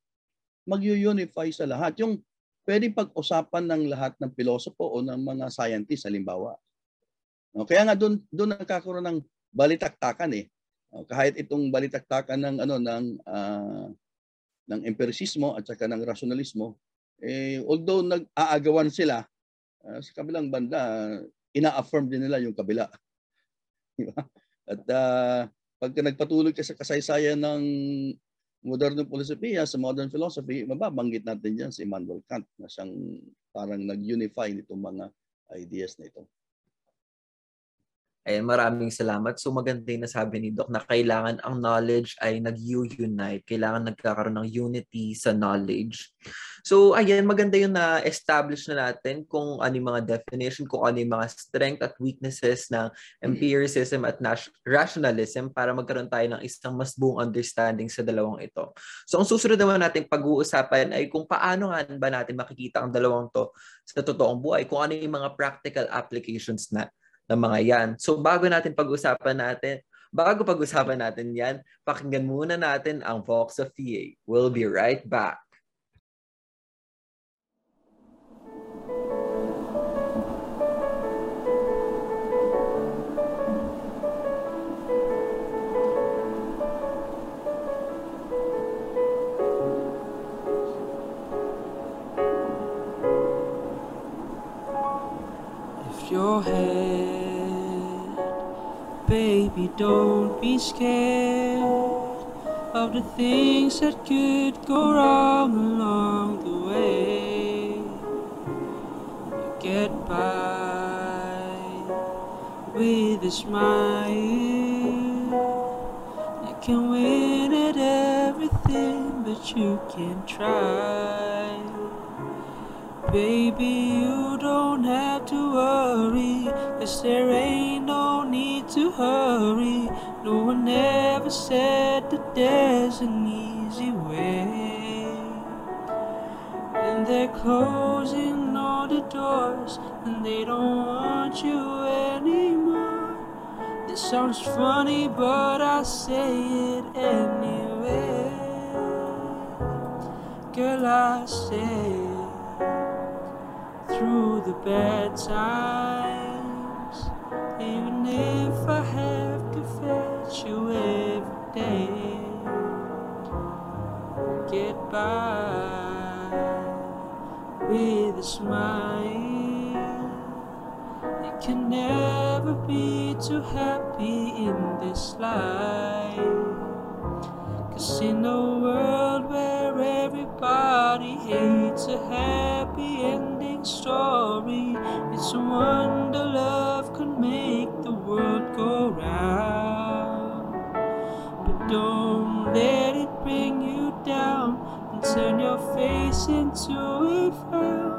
mag-unify sa lahat. Yung pwedeng pag-usapan ng lahat ng pilosopo o ng mga scientist, halimbawa. Kaya nga doon nagkakaroon ng balitaktakan eh. Kahit itong balitaktakan ng ng empiricismo at saka ng rationalismo, eh although nag-aagawan sila, sa kabilang banda ina-affirm din nila yung kabila. Di ba? At pagka nagpatuloy ka sa kasaysayan ng modernong filosofiya, sa modern philosophy, mababanggit natin yan si Immanuel Kant na siyang parang nag-unify nitong mga ideas na ito. Ayan, maraming salamat. So maganda yung nasabi ni Doc na kailangan ang knowledge ay nag-unite. Kailangan nagkakaroon ng unity sa knowledge. So ayan, maganda yung na-establish na natin kung ano yung mga definition, kung ano yung mga strength at weaknesses ng empiricism at rationalism para magkaroon tayo ng isang mas buong understanding sa dalawang ito. So ang susunod naman natin pag-uusapan ay kung paano nga ba natin makikita ang dalawang to sa totoong buhay, kung ano yung mga practical applications na ng mga yan. So bago pag-usapan natin yan, pakinggan muna natin ang Vox Sophiae. We'll be right back. If your head, baby, don't be scared of the things that could go wrong along the way. You get by with a smile. You can win at everything, but you can try. Baby, you don't have to worry, 'cause there ain't no need to hurry. No one ever said that there's an easy way. And they're closing all the doors, and they don't want you anymore. This sounds funny, but I say it anyway. Girl, I say, through the bad times, even if I have to fetch you every day, get by with a smile. You can never be too happy in this life, 'cause in a world where everybody hates a happy ending story, it's a wonder love could make the world go round. But don't let it bring you down and turn your face into a frown.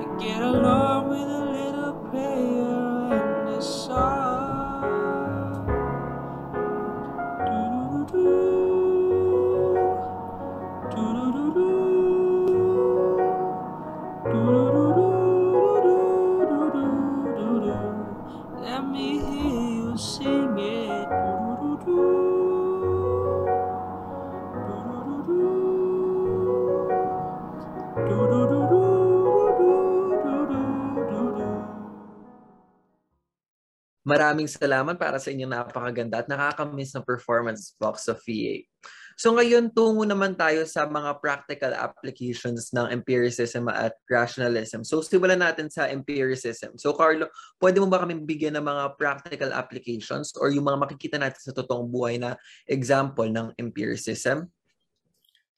And get along with a little prayer and a song. Do do do. Maraming salamat para sa inyong napakaganda at nakakamiss na performance, Vox Sophiae. So ngayon, tungo naman tayo sa mga practical applications ng empiricism at rationalism. So simulan natin sa empiricism. So Carlo, pwede mo ba kami bigyan ng mga practical applications or yung mga makikita natin sa totoong buhay na example ng empiricism?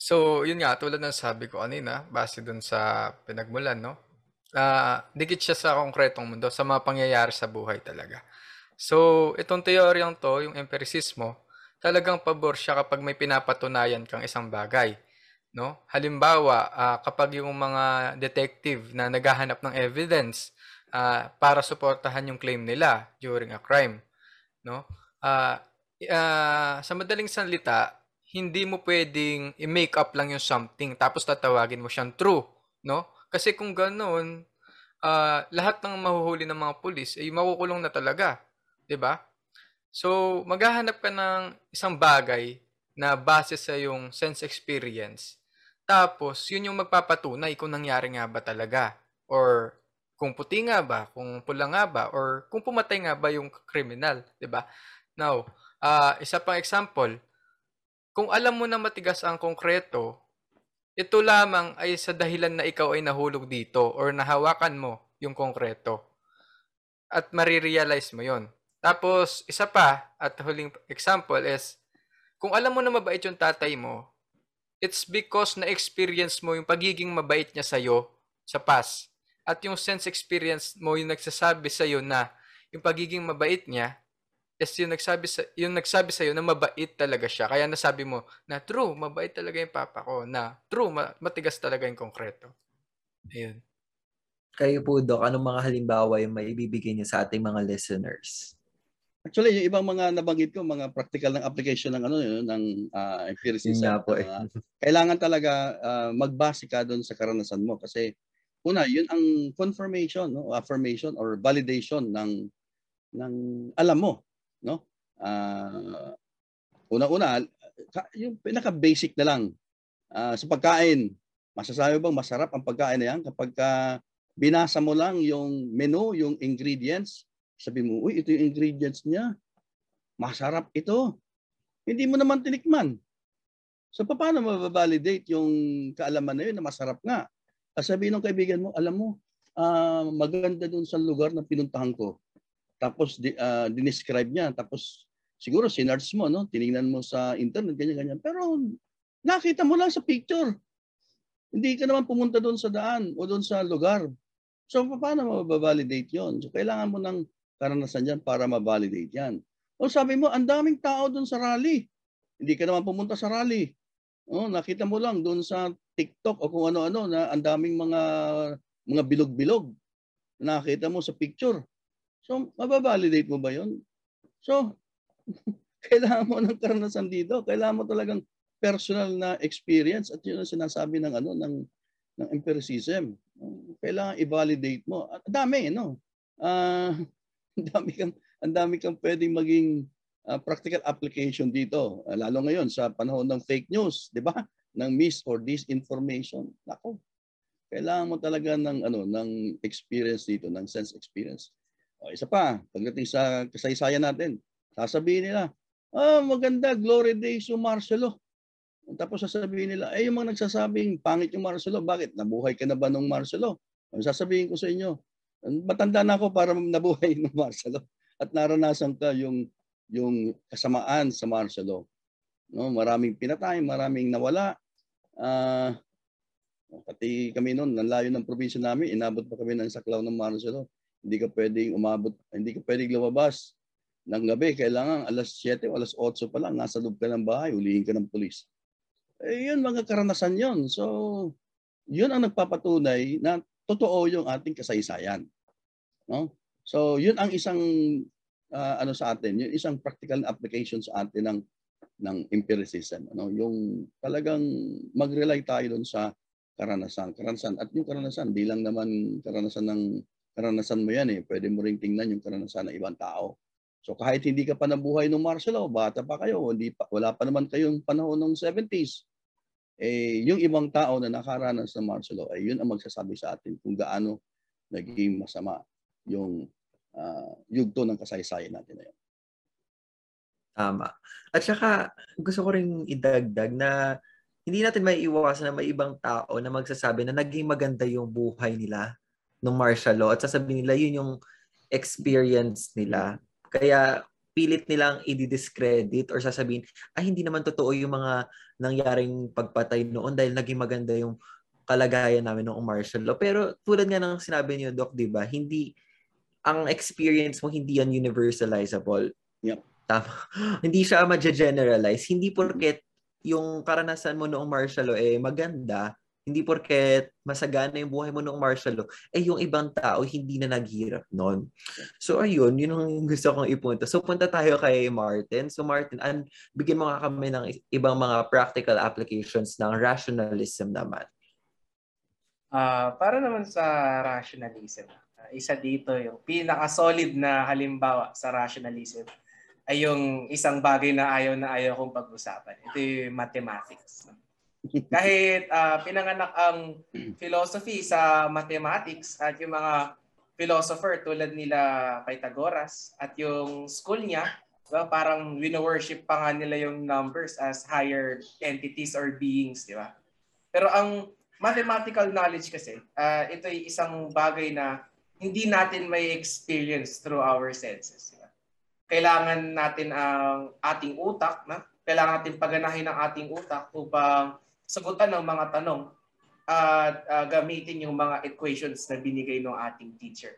So yun nga, tulad ng sabi ko kanina, base dun sa pinagmulan, no? Dikit siya sa konkretong mundo, sa mga pangyayari sa buhay talaga. So, itong teoryang to, yung empiricismo, talagang pabor siya kapag may pinapatunayan kang isang bagay, no? Halimbawa, kapag yung mga detective na naghahanap ng evidence para suportahan yung claim nila during a crime, no? Sa madaling salita, hindi mo pwedeng i-make up lang yung something tapos tatawagin mo siyang true, no? Kasi kung ganoon, lahat ng mahuhuli ng mga pulis ay makukulong na talaga, 'di ba? So, maghahanap ka ng isang bagay na base sa yung sense experience. Tapos, yun yung magpapatunay kung nangyari nga ba talaga or kung puti nga ba, kung pula nga ba, or kung pumatay nga ba yung criminal, 'di ba? Now, isa pang example, kung alam mo na matigas ang konkreto, ito lamang ay sa dahilan na ikaw ay nahulog dito or nahawakan mo yung konkreto. At marirealize mo yon. Tapos, isa pa at huling example is, kung alam mo na mabait yung tatay mo, it's because na-experience mo yung pagiging mabait niya sa'yo sa past. At yung sense experience mo yung nagsasabi sa'yo na yung pagiging mabait niya is yung nagsabi sa'yo na mabait talaga siya. Kaya nasabi mo na true, mabait talaga yung papa ko, na true, matigas talaga yung konkreto. Ayun. Kayo po, Doc, anong mga halimbawa yung maibibigay niyo sa ating mga listeners? Actually, yung ibang mga nabanggit ko, mga practical ng application ng empiricism. Yeah, po, eh. Kailangan talaga magbase ka doon sa karanasan mo. Kasi, una, yun ang confirmation, no? Affirmation or validation ng alam mo. No? Una-una, yung pinaka-basic na lang sa pagkain. Masasabi bang masarap ang pagkain na yan? Kapag binasa mo lang yung menu, yung ingredients, sabi mo, uy, ito yung ingredients niya. Masarap ito. Hindi mo naman tinikman. So, paano mababalidate yung kaalaman na yun na masarap nga? Sabihin ng kaibigan mo, alam mo, maganda dun sa lugar na pinuntahan ko. Tapos dinescribe niya, tapos siguro sinerts mo, no? Tinignan mo sa internet, ganyan-ganyan. Pero nakita mo lang sa picture. Hindi ka naman pumunta doon sa daan o doon sa lugar. So paano mababalidate yon? So kailangan mo ng karanasan dyan para mabalidate yan. O sabi mo, ang daming tao doon sa rally. Hindi ka naman pumunta sa rally. O, nakita mo lang doon sa TikTok o kung ano-ano na ang daming mga bilog-bilog na nakita mo sa picture. So, mababalidate mo ba yun? So, kailangan mo ng karanasan dito. Kailangan mo talagang personal na experience at yun ang sinasabi ng empiricism. Kailangan i-validate mo. Ang dami, no? Ang dami kang pwedeng maging practical application dito. Lalo ngayon sa panahon ng fake news, di ba? Ng mis or disinformation. Nako. Kailangan mo talaga ng experience dito, ng sense experience. O, isa pa, pagdating sa kasaysayan natin, sasabihin nila, maganda, glory days yung Marcelo. Tapos sasabihin nila, yung mga nagsasabing, pangit yung Marcelo, bakit? Nabuhay ka na ba nung Marcelo? Ang sasabihin ko sa inyo, matanda na ako para nabuhay ng Marcelo. At naranasan ka yung kasamaan sa Marcelo. No, maraming pinatay, maraming nawala. Pati kami noon, nalayo ng probinsya namin, inabot pa kami ng saklaw ng Marcelo. Hindi ka pwedeng lumabas ng gabi. Kailangan alas 7 o alas 8 pa lang, nasa loob ka ng bahay, hulihin ka ng pulis. Yun, mga karanasan yun. So, yun ang nagpapatunay na totoo yung ating kasaysayan. No? So, yun ang isang, sa atin, yung isang practical application sa atin ng empiricism. Ano? Yung talagang mag-rely tayo dun sa karanasan. At yung karanasan, di lang naman karanasan mo yan eh. Pwede mo rin tingnan yung karanasan ng ibang tao. So kahit hindi ka pa nabuhay ng Marcelo, bata pa kayo, wala pa naman kayong panahon ng 70s, eh, yung ibang tao na nakaranas ng Marcelo, eh, yun ang magsasabi sa atin kung gaano naging masama yung yugto ng kasaysayan natin na yun. Tama. At saka gusto ko rin idagdag na hindi natin may iwasan na may ibang tao na magsasabi na naging maganda yung buhay nila ng martial law at sasabihin nila yun yung experience nila. Kaya pilit nilang i-discredit or sasabihin, hindi naman totoo yung mga nangyaring pagpatay noon dahil naging maganda yung kalagayan namin noong martial law. Pero tulad nga ng sinabi niyo, Doc, di ba? Hindi, ang experience mo, hindi yan universalizable. Yep. Tama. Hindi siya ma-generalize. Hindi porket yung karanasan mo noong martial law maganda, Hindi porket masagana yung buhay mo noong martial law, eh yung ibang tao hindi na naghirap noon. So ayun, yun ang gusto kong ipunta. So punta tayo kay Martin. So Martin, bigyan mo nga kami ng ibang mga practical applications ng rationalism naman. Para naman sa rationalism, isa dito yung pinaka-solid na halimbawa sa rationalism ay yung isang bagay na ayaw kong pag-usapan. Ito yung mathematics. Kahit pinanganak ang philosophy sa mathematics at yung mga philosopher tulad nila Pythagoras at yung school niya, well, parang wino-worship pa nga nila yung numbers as higher entities or beings, di ba? Pero ang mathematical knowledge kasi, ito ay isang bagay na hindi natin may experience through our senses. Di ba? Kailangan natin ang ating utak, na? Kailangan natin paganahin ang ating utak upang sagutan ng mga tanong at gamitin yung mga equations na binigay ng ating teacher.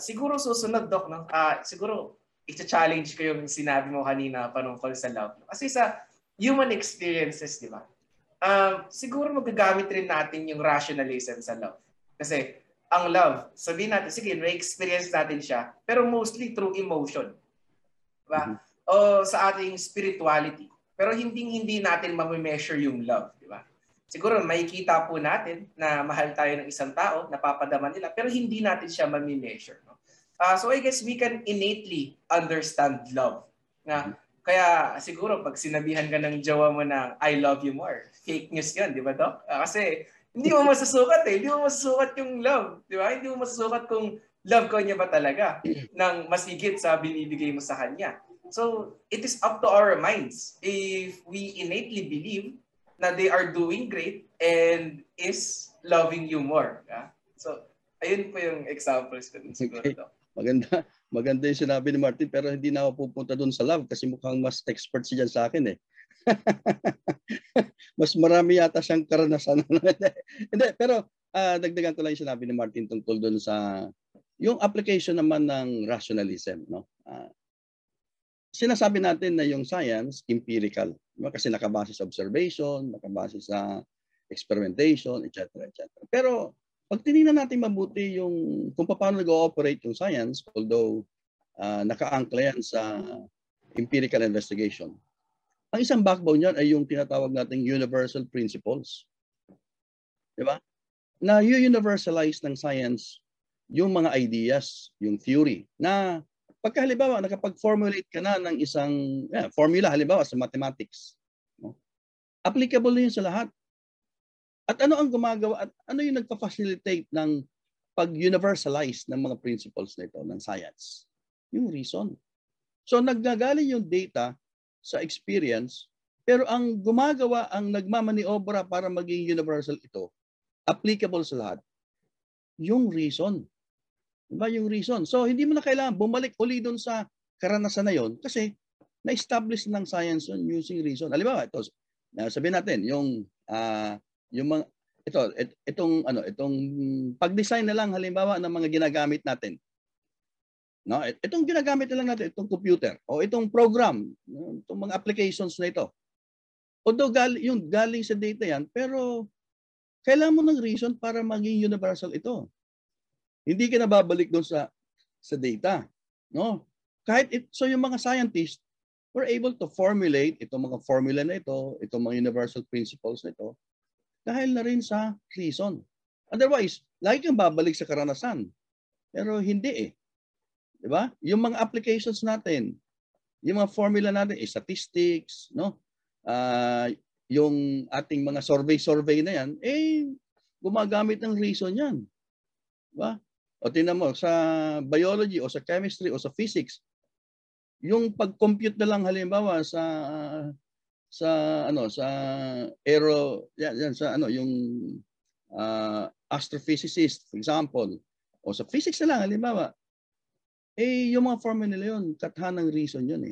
Siguro susunod, Doc, no? Siguro i-challenge ko yung sinabi mo kanina panungkol sa love. Kasi sa human experiences, di ba? Siguro magagamit rin natin yung rationalism sa love. Kasi ang love, sabihin natin, sige, may experience natin siya, pero mostly through emotion. Diba? Mm-hmm. O sa ating spirituality. Pero hindi natin ma-measure yung love, di ba? Siguro makikita po natin na mahal tayo ng isang tao, napapadama nila, pero hindi natin siya ma-measure, no? So I guess we can innately understand love. Na kaya siguro pag sinabihan ka ng jowa mo na I love you more, fake news 'yan, di ba, Doc? Kasi hindi mo masusukat, hindi mo masusukat yung love, di ba? Hindi mo masusukat kung love ka niya ba talaga nang masigit sa binibigay mo sa kanya. So, it is up to our minds if we innately believe na they are doing great and is loving you more. Yeah? So, ayun po yung examples ko. Okay. Maganda yung sinabi ni Martin, pero hindi na ako pupunta doon sa love kasi mukhang mas expert siya dyan sa akin eh. Mas marami yata siyang karanasan. Hindi, pero dagdagan ko lang yung sinabi ni Martin tungkol doon sa yung application naman ng rationalism, no? Sinasabi natin na yung science, empirical. Kasi nakabase sa observation, nakabase sa experimentation, etc. etc. Pero pag tinignan natin mabuti yung kung paano nag-ooperate yung science, although naka-ankla yan sa empirical investigation. Ang isang backbone niyan ay yung tinatawag nating universal principles. Diba? Na universalize ng science yung mga ideas, yung theory, na pagka halimbawa, nakapag-formulate ka na ng isang formula, halimbawa sa mathematics, no? Applicable na yun sa lahat. At ano ang gumagawa, at ano yung nagpa-facilitate ng pag-universalize ng mga principles na ito, ng science? Yung reason. So, naggagaling yung data sa experience, pero ang gumagawa, ang nagmamaniobra para maging universal ito, applicable sa lahat, yung reason. Diba yung reason? So, hindi mo na kailangan bumalik uli doon sa karanasan na yon kasi na-establish ng science on using reason. Halimbawa, ito, sabihin natin, yung mga, itong pag-design na lang halimbawa ng mga ginagamit natin. No? Itong ginagamit na lang natin, itong computer o itong program, itong mga applications na ito. Although yung galing sa data yan, pero kailangan mo ng reason para maging universal ito. Hindi ka nababalik doon sa data, no? Kahit so yung mga scientists were able to formulate itong mga formula na ito, itong mga universal principles na ito dahil na rin sa reason. Otherwise, lagi kang babalik sa karanasan. Pero hindi eh. 'Di ba? Yung mga applications natin, yung mga formula natin, statistics, no? Yung ating mga survey na yan, gumagamit ng reason 'yan. 'Di ba? O tingnan mo, sa biology o sa chemistry o sa physics, yung pag-compute na lang halimbawa sa aero yan sa yung astrophysicist for example, o sa physics na lang halimbawa, yung mga formula nila yun, kathanang reason yun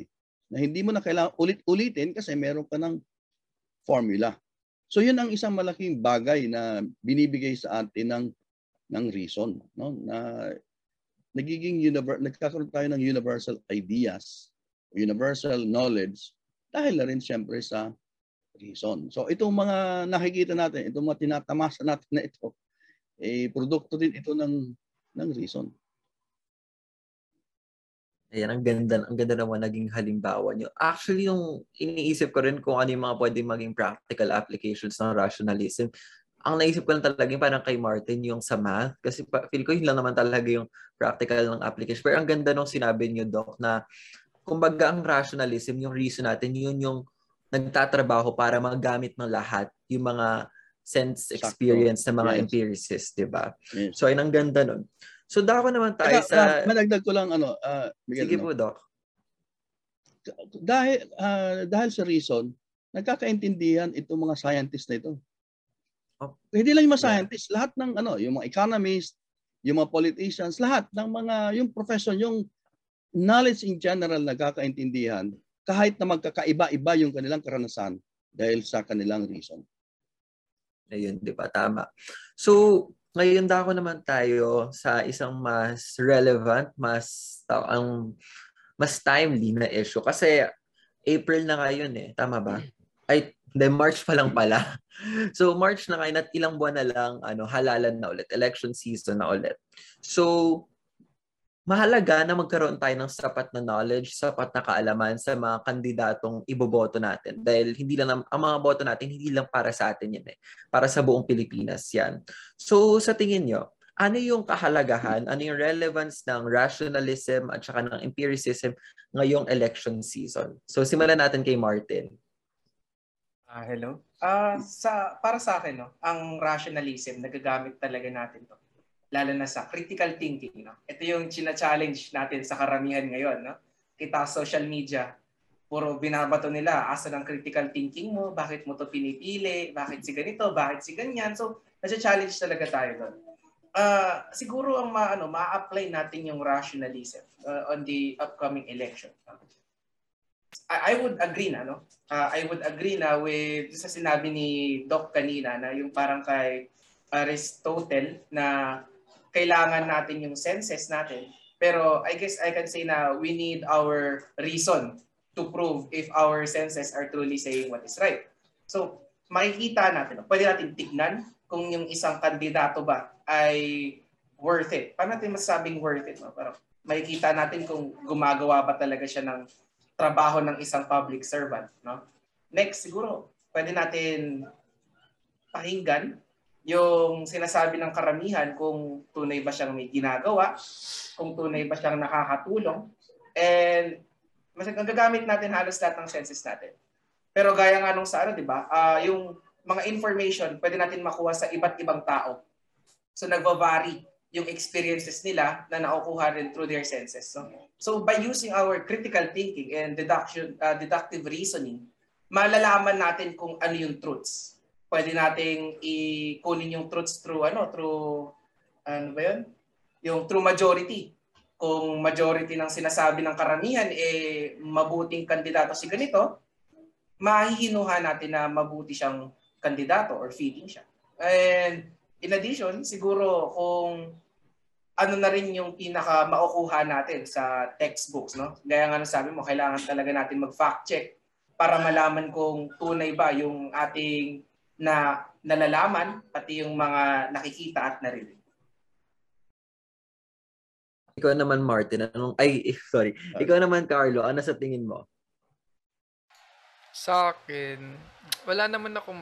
na hindi mo na kailangan ulit-ulitin kasi meron ka ng formula. So yun ang isang malaking bagay na binibigay sa atin ng reason, no, na nagkakaroon tayo ng universal ideas, universal knowledge dahil na rin siyempre sa reason. So itong mga nakikita natin, itong mga tinatamasa natin na ito, eh, produkto din ito ng reason. Ayan, ang ganda naman naging halimbawa nyo. Actually, yung iniisip ko rin kung ano yung mga pwede maging practical applications ng rationalism, ang naisip ko lang talaga yung parang kay Martin, yung sa math. Kasi feel ko yun lang naman talaga yung practical ng application. Pero ang ganda nung sinabi nyo, Doc, na kumbaga ang rationalism, yung reason natin, yun yung nagtatrabaho para magamit ng lahat yung mga sense experience ng mga empiricists, di ba? Yes. So, ayun, ang ganda nun. So, dako naman tayo sa... Madagdag ko lang, ano... sige po, Doc. Dahil sa reason, nagkakaintindihan itong mga scientists na ito. Oh. Hindi lang yung mga scientists, lahat ng, ano, yung mga economists, yung mga politicians, lahat ng mga, yung profession, yung knowledge in general nagkakaintindihan kahit na magkakaiba-iba yung kanilang karanasan dahil sa kanilang reason. Ayun, di ba? Tama. So, ngayon dako naman tayo sa isang mas relevant, mas timely na issue. Kasi April na ngayon eh. Tama ba? Ay, then March pa lang pala. So March na ngayon at ilang buwan na lang halalan na ulit. Election season na ulit. So, mahalaga na magkaroon tayo ng sapat na knowledge, sapat na kaalaman sa mga kandidatong iboboto natin. Dahil hindi lang ang mga boto natin, hindi lang para sa atin yan eh. Para sa buong Pilipinas yan. So sa tingin nyo, ano yung kahalagahan, ano yung relevance ng rationalism at saka ng empiricism ngayong election season? So simulan natin kay Martin. Hello. Para sa akin, no, ang rationalism, nagagamit talaga natin to. Lalo na sa critical thinking. No? Ito yung china-challenge natin sa karamihan ngayon. No? Kita sa social media, puro binabato nila, asan ang critical thinking mo, bakit mo to pinipili, bakit si ganito, bakit si ganyan. So, nasa-challenge talaga tayo doon. Siguro ang ma-apply natin yung rationalism on the upcoming election. I would agree na, no? I would agree na with sa sinabi ni Doc kanina na yung parang kay Aristotle na kailangan natin yung senses natin. Pero I guess I can say na we need our reason to prove if our senses are truly saying what is right. So, makikita natin. Pwede natin tignan kung yung isang kandidato ba ay worth it. Paano natin masasabing worth it? No? Pero makikita natin kung gumagawa ba talaga siya ng trabaho ng isang public servant. No? Next, siguro, pwede natin pakinggan yung sinasabi ng karamihan kung tunay ba siyang may ginagawa, kung tunay ba siyang nakakatulong, and magagamit natin halos lahat ng senses natin. Pero gaya nga nung sa di ba? Yung mga information pwede natin makuha sa iba't ibang tao. So nagva-vary yung experiences nila na nakukuha rin through their senses. So by using our critical thinking and deductive reasoning, malalaman natin kung ano yung truths. Pwede nating ikunin yung truths through through majority. Kung majority ng sinasabi ng karamihan eh mabuting kandidato si ganito, mahihinuha natin na mabuti siyang kandidato or fitting siya. And in addition, siguro kung ano na rin yung pinaka makukuha natin sa textbooks, no? Gaya nga sabi mo, kailangan talaga natin mag-fact check para malaman kung tunay ba yung ating na nalalaman pati yung mga nakikita at narinig. Ikaw naman Martin, Ikaw naman Carlo, ano sa tingin mo? Sa akin, wala naman ako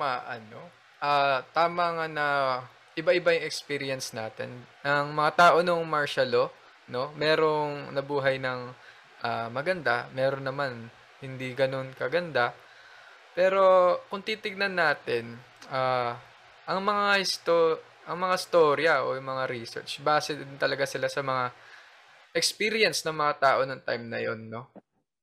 tama nga na iba-iba yung experience natin. Ang mga tao nung martial law, no, merong nabuhay ng maganda, meron naman hindi ganun kaganda. Pero kung titignan natin, ang mga storya o yung mga research, base din talaga sila sa mga experience ng mga tao ng time na yon, no?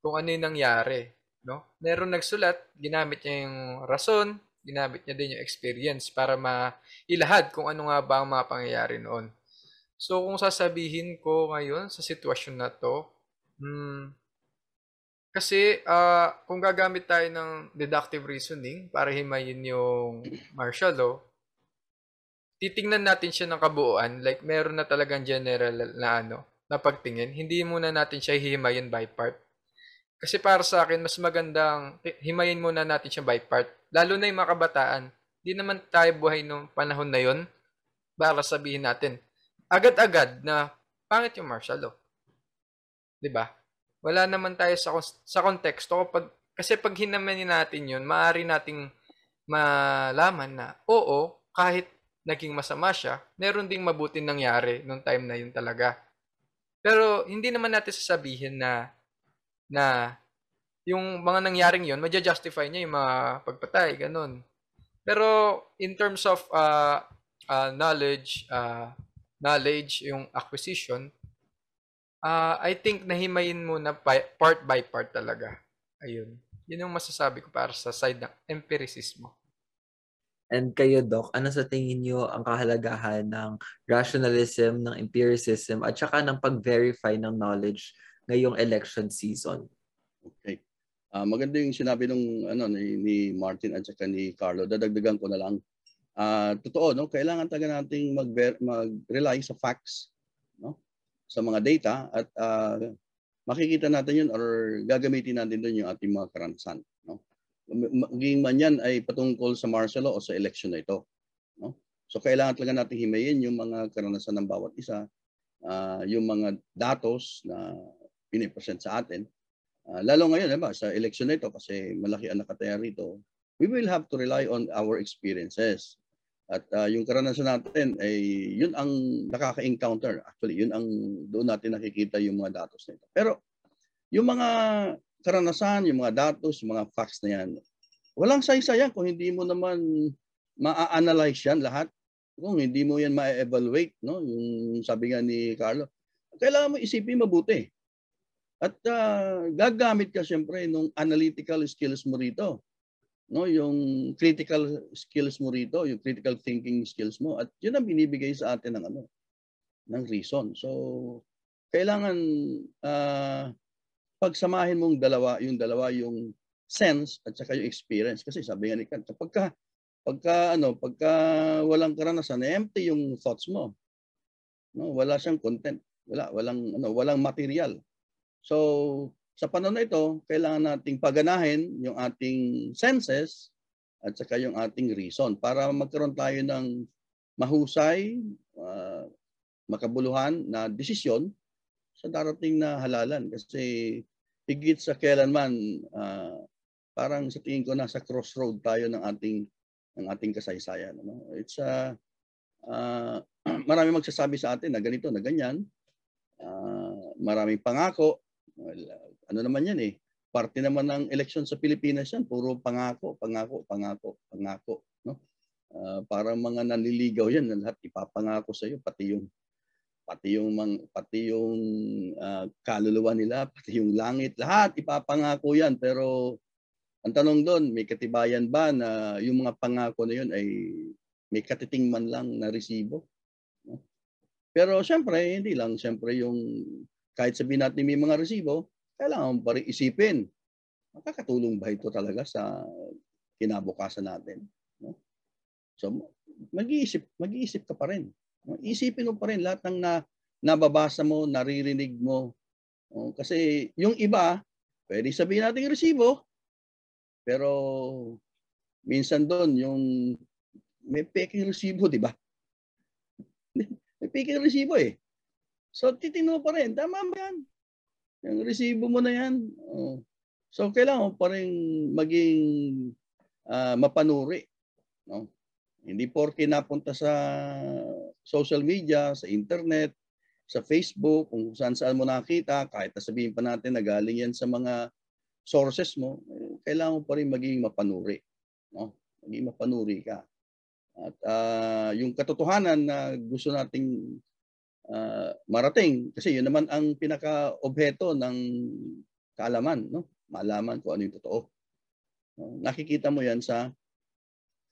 Kung ano yung nangyari, no? Meron nagsulat, ginamit niya yung rason, ginamit niya din yung experience para mailahad kung ano nga ba ang mga pangyayari noon. So kung sasabihin ko ngayon sa sitwasyon na to, kasi kung gagamit tayo ng deductive reasoning para himayin yung martial law, titingnan natin siya ng kabuuan, like meron na talagang general na pagtingin. Hindi muna natin siya himayin by part. Kasi para sa akin, mas magandang himayin muna natin siya by part. Lalo na yung mga kabataan. Hindi naman tayo buhay noong panahon na yon para sabihin natin agad-agad na pangit yung martial law. Diba? Wala naman tayo sa konteksto. Kasi pag hinamayin natin yun, maaari nating malaman na oo, kahit naging masama siya, meron ding mabuting nangyari noong time na yun talaga. Pero hindi naman natin sasabihin na yung mga nangyaring yun, maja-justify niya yung mga pagpatay, ganun. Pero in terms of knowledge, yung acquisition, I think nahimayin muna part by part talaga. Ayun. Yun yung masasabi ko para sa side ng empiricismo. And kayo, Doc, ano sa tingin nyo ang kahalagahan ng rationalism, ng empiricism, at saka ng pag-verify ng knowledge ngayong election season? Okay. Maganda yung sinabi nung, ni Martin at saka ni Carlo. Dadagdagan ko na lang. Totoo, no? Kailangan talaga nating mag-rely sa facts, no? Sa mga data, at makikita natin yun or gagamitin natin doon yung ating mga karansan, no? Maging man yan ay patungkol sa martial law o sa election na ito, no? So kailangan talaga natin himayin yung mga karanasan ng bawat isa, yung mga datos na pinipresent sa atin. Lalo ngayon, diba, sa election na ito kasi malaki ang nakataya rito, we will have to rely on our experiences. At yung karanasan natin ay yun ang nakaka-encounter. Actually, yun ang doon natin nakikita yung mga datos nito. Pero yung mga karanasan, yung mga datos, yung mga facts na yan, walang say-sayan kung hindi mo naman ma-analyze yan lahat. Kung hindi mo yan ma-evaluate, no? Yung sabi nga ni Carlo, kailangan mo isipin mabuti. At gagamit ka siyempre ng analytical skills mo rito, no, yung critical skills mo rito, yung critical thinking skills mo, at yun ang binibigay sa atin ng ng reason. So kailangan pagsamahin mong yung sense at saka yung experience, kasi sabi nga ni Kant, pagka walang karanasan, empty yung thoughts mo, no, wala siyang content, walang material. So sa panahon na ito, kailangan nating paganahin yung ating senses at saka yung ating reason para magkaroon tayo ng mahusay, makabuluhan na desisyon sa darating na halalan. Kasi higit sa kailanman, parang sa tingin ko nasa crossroad tayo ng ating kasaysayan, no? It's marami magsasabi sa atin na ganito, na ganyan. Maraming pangako. Well, ano naman yan eh. Parte naman ng eleksyon sa Pilipinas yan. Puro pangako. No? Parang mga nanliligaw yan. Lahat ipapangako sa iyo. Pati yung kaluluwa nila. Pati yung langit. Lahat ipapangako yan. Pero ang tanong doon, may katibayan ba na yung mga pangako na yun ay may katiting man lang na resibo? No? Pero siyempre, hindi lang. Siyempre yung... Kahit sabihin natin may mga resibo, kailangan pa rin isipin, makakatulong ba ito talaga sa kinabukasan natin, no? So mag-iisip ka pa rin, no? Isipin mo pa rin lahat ng nababasa mo, naririnig mo, no? Kasi yung iba, pwede sabihin natin resibo, pero minsan doon yung may peking resibo, di ba? May peking resibo eh. So, titignan mo pa rin. Tama ba yan? Yung resibo mo na yan. Oh. So, kailangan mo pa rin maging mapanuri, no? Hindi porke napunta sa social media, sa internet, sa Facebook, kung saan-saan mo nakita, kahit nasabihin pa natin na galing yan sa mga sources mo, kailangan mo pa rin maging mapanuri, no? Maging mapanuri ka. At yung katotohanan na gusto nating marating, kasi yun naman ang pinaka-objeto ng kaalaman, no? Malaman kung ano yung totoo. Nakikita mo yan sa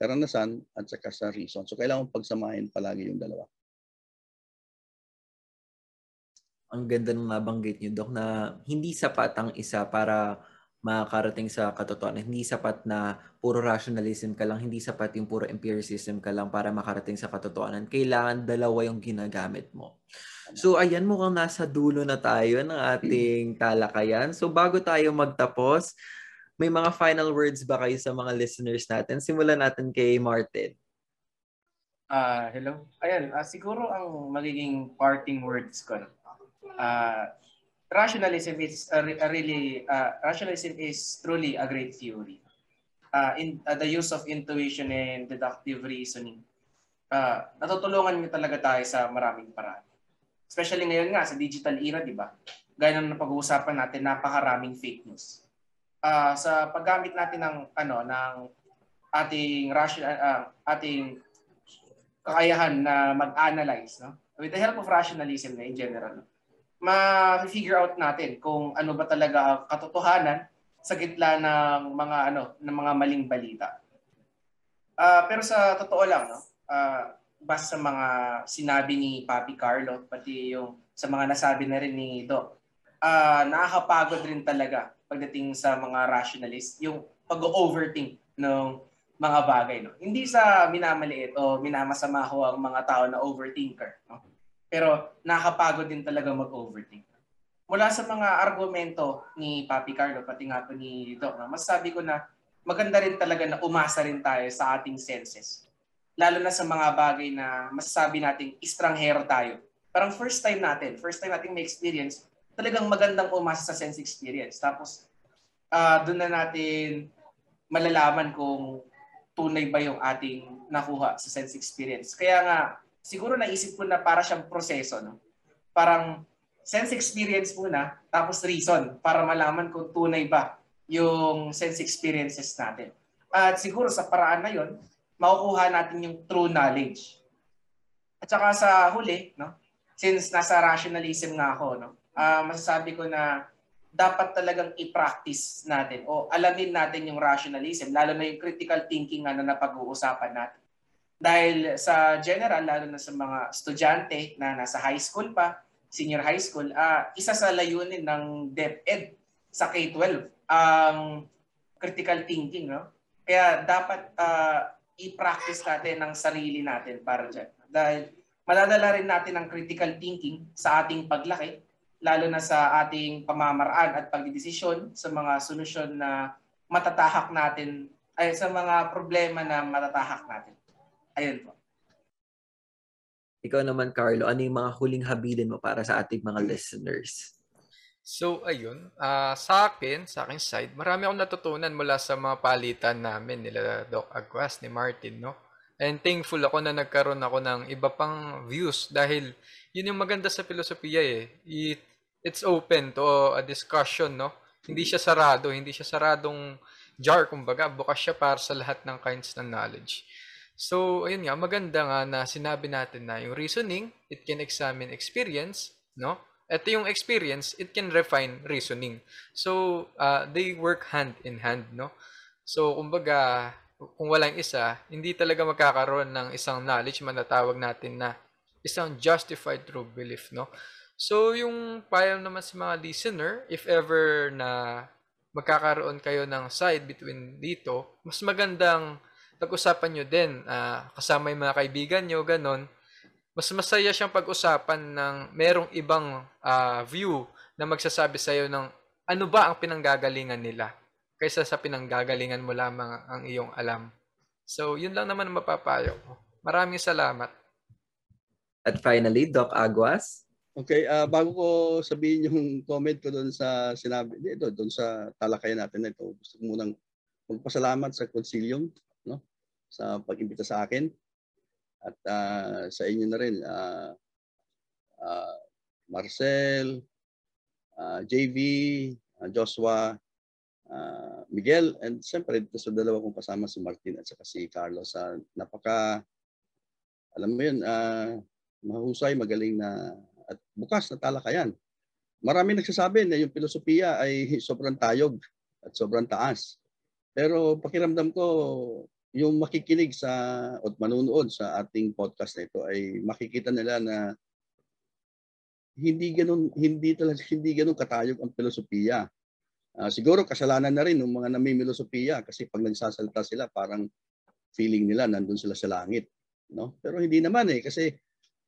karanasan at saka sa reason. So kailangan pagsamahin palagi yung dalawa. Ang ganda ng nabanggit niyo, Doc, na hindi sapat ang isa para makakarating sa katotohanan. Hindi sapat na puro rationalism ka lang, hindi sapat yung puro empiricism ka lang para makarating sa katotohanan. Kailangan dalawa yung ginagamit mo. So ayan, mukhang nasa dulo na tayo ng ating talakayan. So bago tayo magtapos, may mga final words ba kayo sa mga listeners natin? Simulan natin kay Martin. Hello. Ayan, siguro ang magiging parting words ko. Rationalism is rationalism is truly a great theory. In the use of intuition and deductive reasoning, natutulungan niyo talaga tayo sa maraming paraan. Especially ngayon nga sa digital era, di ba? Gaya ng napag-uusapan natin, napakaraming fake news. Sa paggamit natin ng ating ating kakayahan na mag-analyze, no? With the help of rationalism na in general, ma-figure out natin kung ano ba talaga ang katotohanan sa gitla ng mga ng mga maling balita. Pero sa totoo lang, no, basta sa mga sinabi ni Papi Carlo, pati yung sa mga nasabi na rin ni Doc, nakakapagod rin talaga pagdating sa mga rationalist yung pag-overthink ng mga bagay, no. Hindi sa minamaliit o minamasama ho ang mga tao na overthinker, no. Pero nakakapagod din talaga mag-overthink. Mula sa mga argumento ni Papi Carlo, pati nga po ni Doc, masasabi ko na maganda rin talaga na umasa rin tayo sa ating senses. Lalo na sa mga bagay na masasabi nating estranghero tayo. Parang first time nating may experience, talagang magandang umasa sa sense experience. Tapos doon na natin malalaman kung tunay ba yung ating nakuha sa sense experience. Kaya nga, siguro naisip ko na para siyang proseso, no? Parang sense experience muna, tapos reason para malaman kung tunay ba yung sense experiences natin. At siguro sa paraan na yun, makukuha natin yung true knowledge. At saka sa huli, no? Since nasa rationalism nga ako, no? Masasabi ko na dapat talagang i-practice natin o alamin natin yung rationalism, lalo na yung critical thinking na napag-uusapan natin. Dahil sa general, lalo na sa mga estudyante na nasa high school pa, senior high school, isa sa layunin ng DepEd sa K-12 ang critical thinking, no? Kaya dapat i-practice natin ang sarili natin para dyan. Dahil madadala rin natin ang critical thinking sa ating paglaki, lalo na sa ating pamamaraan at pagdidesisyon sa mga solusyon na matatahak natin, ay sa mga problema na matatahak natin. Ayun po. Ikaw naman, Carlo, ano yung mga huling habilin mo para sa ating mga listeners? So, ayun. Sa aking side, marami akong natutunan mula sa mga palitan namin nila Doc Aguas, ni Martin, no? And thankful ako na nagkaroon ako ng iba pang views dahil yun yung maganda sa filosofiya, eh. It's open to a discussion, no? Hindi siya sarado, hindi siya saradong jar, kumbaga. Bukas siya para sa lahat ng kinds ng knowledge. So, ayun nga, maganda nga na sinabi natin na yung reasoning, it can examine experience, no? Ito yung experience, it can refine reasoning. So, they work hand in hand, no? So, kumbaga, kung walang isa, hindi talaga magkakaroon ng isang knowledge manatawag natin na isang justified true belief, no? So, yung payo naman sa mga listener, if ever na magkakaroon kayo ng side between dito, mas magandang pag-usapan nyo din, kasama yung mga kaibigan nyo, ganon. Mas masaya siyang pag-usapan ng merong ibang view na magsasabi sa'yo ng ano ba ang pinanggagalingan nila kaysa sa pinanggagalingan mo lamang ang iyong alam. So, yun lang naman ang mapapayo ko. Maraming salamat. At finally, Doc Aguas. Okay, bago ko sabihin yung comment ko doon sa sinabi, doon sa talakayan natin na ito, gusto ko munang magpasalamat sa Concilium, no, sa pag-imbita sa akin at sa inyo na rin, Marcel, JV, Joshua, Miguel, and siyempre sa dalawa kong kasama si Martin at saka si Carlos, napaka, alam mo yun, mahusay, magaling na at bukas na talakayan. Marami nagsasabi na yung filosofiya ay sobrang tayog at sobrang taas. Pero pakiramdam ko, yung makikinig sa o manunood sa ating podcast na ito ay makikita nila na hindi ganoon katayog ang filosofiya. Siguro kasalanan na rin ng mga namimilosopiya kasi pag nagsasalita sila parang feeling nila nandun sila sa langit, no? Pero hindi naman eh, kasi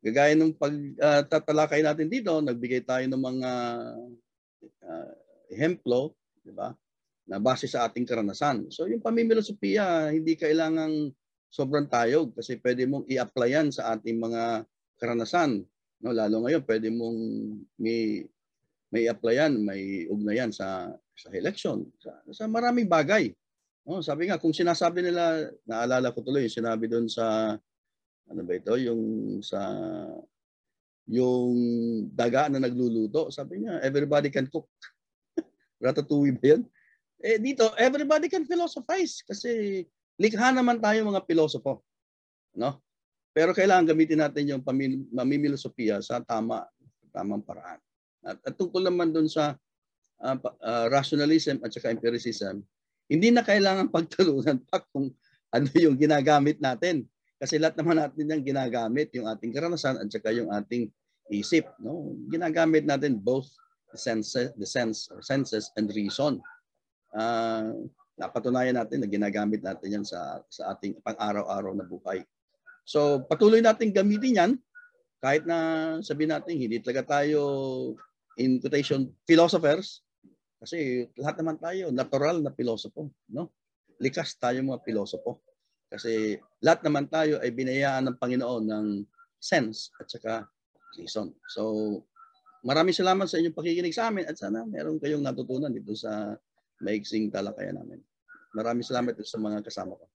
gagaya ng pagtatalakay natin dito, nagbigay tayo ng mga ehemplo, di ba? Na base sa ating karanasan. So yung pamimilosopiya, hindi kailangang sobrang tayog kasi pwede mong i-apply yan sa ating mga karanasan, no? Lalo ngayon pwede mong may apply yan, may ugnayan sa election, sa maraming bagay, no? Sabi nga, kung sinasabi nila, naalala ko tuloy yung sinabi doon sa ano ba ito, yung daga na nagluluto, sabi niya everybody can cook. Ratatouille ba yan? Eh dito, everybody can philosophize kasi likha naman tayo mga pilosopo, no? Pero kailangan gamitin natin yung pamimilosopiya sa tamang paraan. At tungkol naman doon sa rationalism at saka empiricism, hindi na kailangan pagtalunan pa kung ano yung ginagamit natin. Kasi lahat naman natin yung ginagamit, yung ating karanasan at saka yung ating isip, no? Ginagamit natin both the senses and reason. Napatunayan natin na ginagamit natin yan sa ating pang-araw-araw na buhay. So patuloy natin gamitin yan kahit na sabihin natin hindi talaga tayo in quotation philosophers, kasi lahat naman tayo natural na pilosopo, no? Likas tayo mga pilosopo kasi lahat naman tayo ay binayaan ng Panginoon ng sense at saka reason. So maraming salamat sa inyong pakikinig sa amin at sana meron kayong natutunan dito sa maiksing talakayan namin. Maraming salamat din sa mga kasama ko.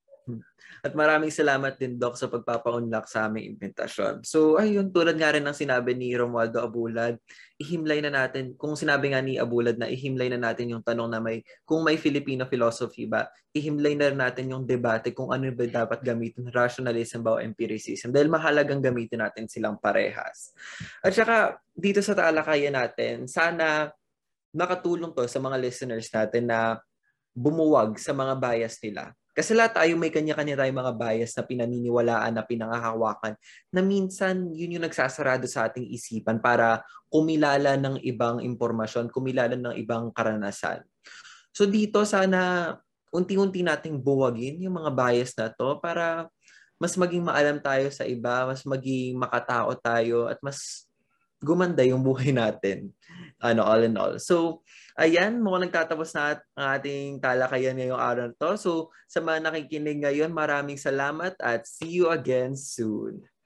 At maraming salamat din, Doc, sa pagpapa-unlock sa aming implementasyon. So, ayun, tulad nga rin ng sinabi ni Romualdo Abulad, ihimlay na natin, kung sinabi nga ni Abulad na ihimlay na natin yung tanong na kung may Filipino philosophy ba, ihimlay na natin yung debate kung ano ba dapat gamitin, rationalism ba o empiricism, dahil mahalagang gamitin natin silang parehas. At saka, dito sa talakayan natin, sana nakatulong to sa mga listeners natin na bumuwag sa mga bias nila. Kasi lahat tayo may kanya-kanya tayong mga bias na pinaniniwalaan, na pinangahawakan, na minsan yun yung nagsasarado sa ating isipan para kumilala ng ibang impormasyon, kumilala ng ibang karanasan. So dito sana unti-unti nating buwagin yung mga bias na to para mas maging maalam tayo sa iba, mas maging makatao tayo, at mas gumanda yung buhay natin, all in all. So, ayan, mukhang nagtatapos na ang ating talakayan ngayong araw na to. So, sa mga nakikinig ngayon, maraming salamat at see you again soon.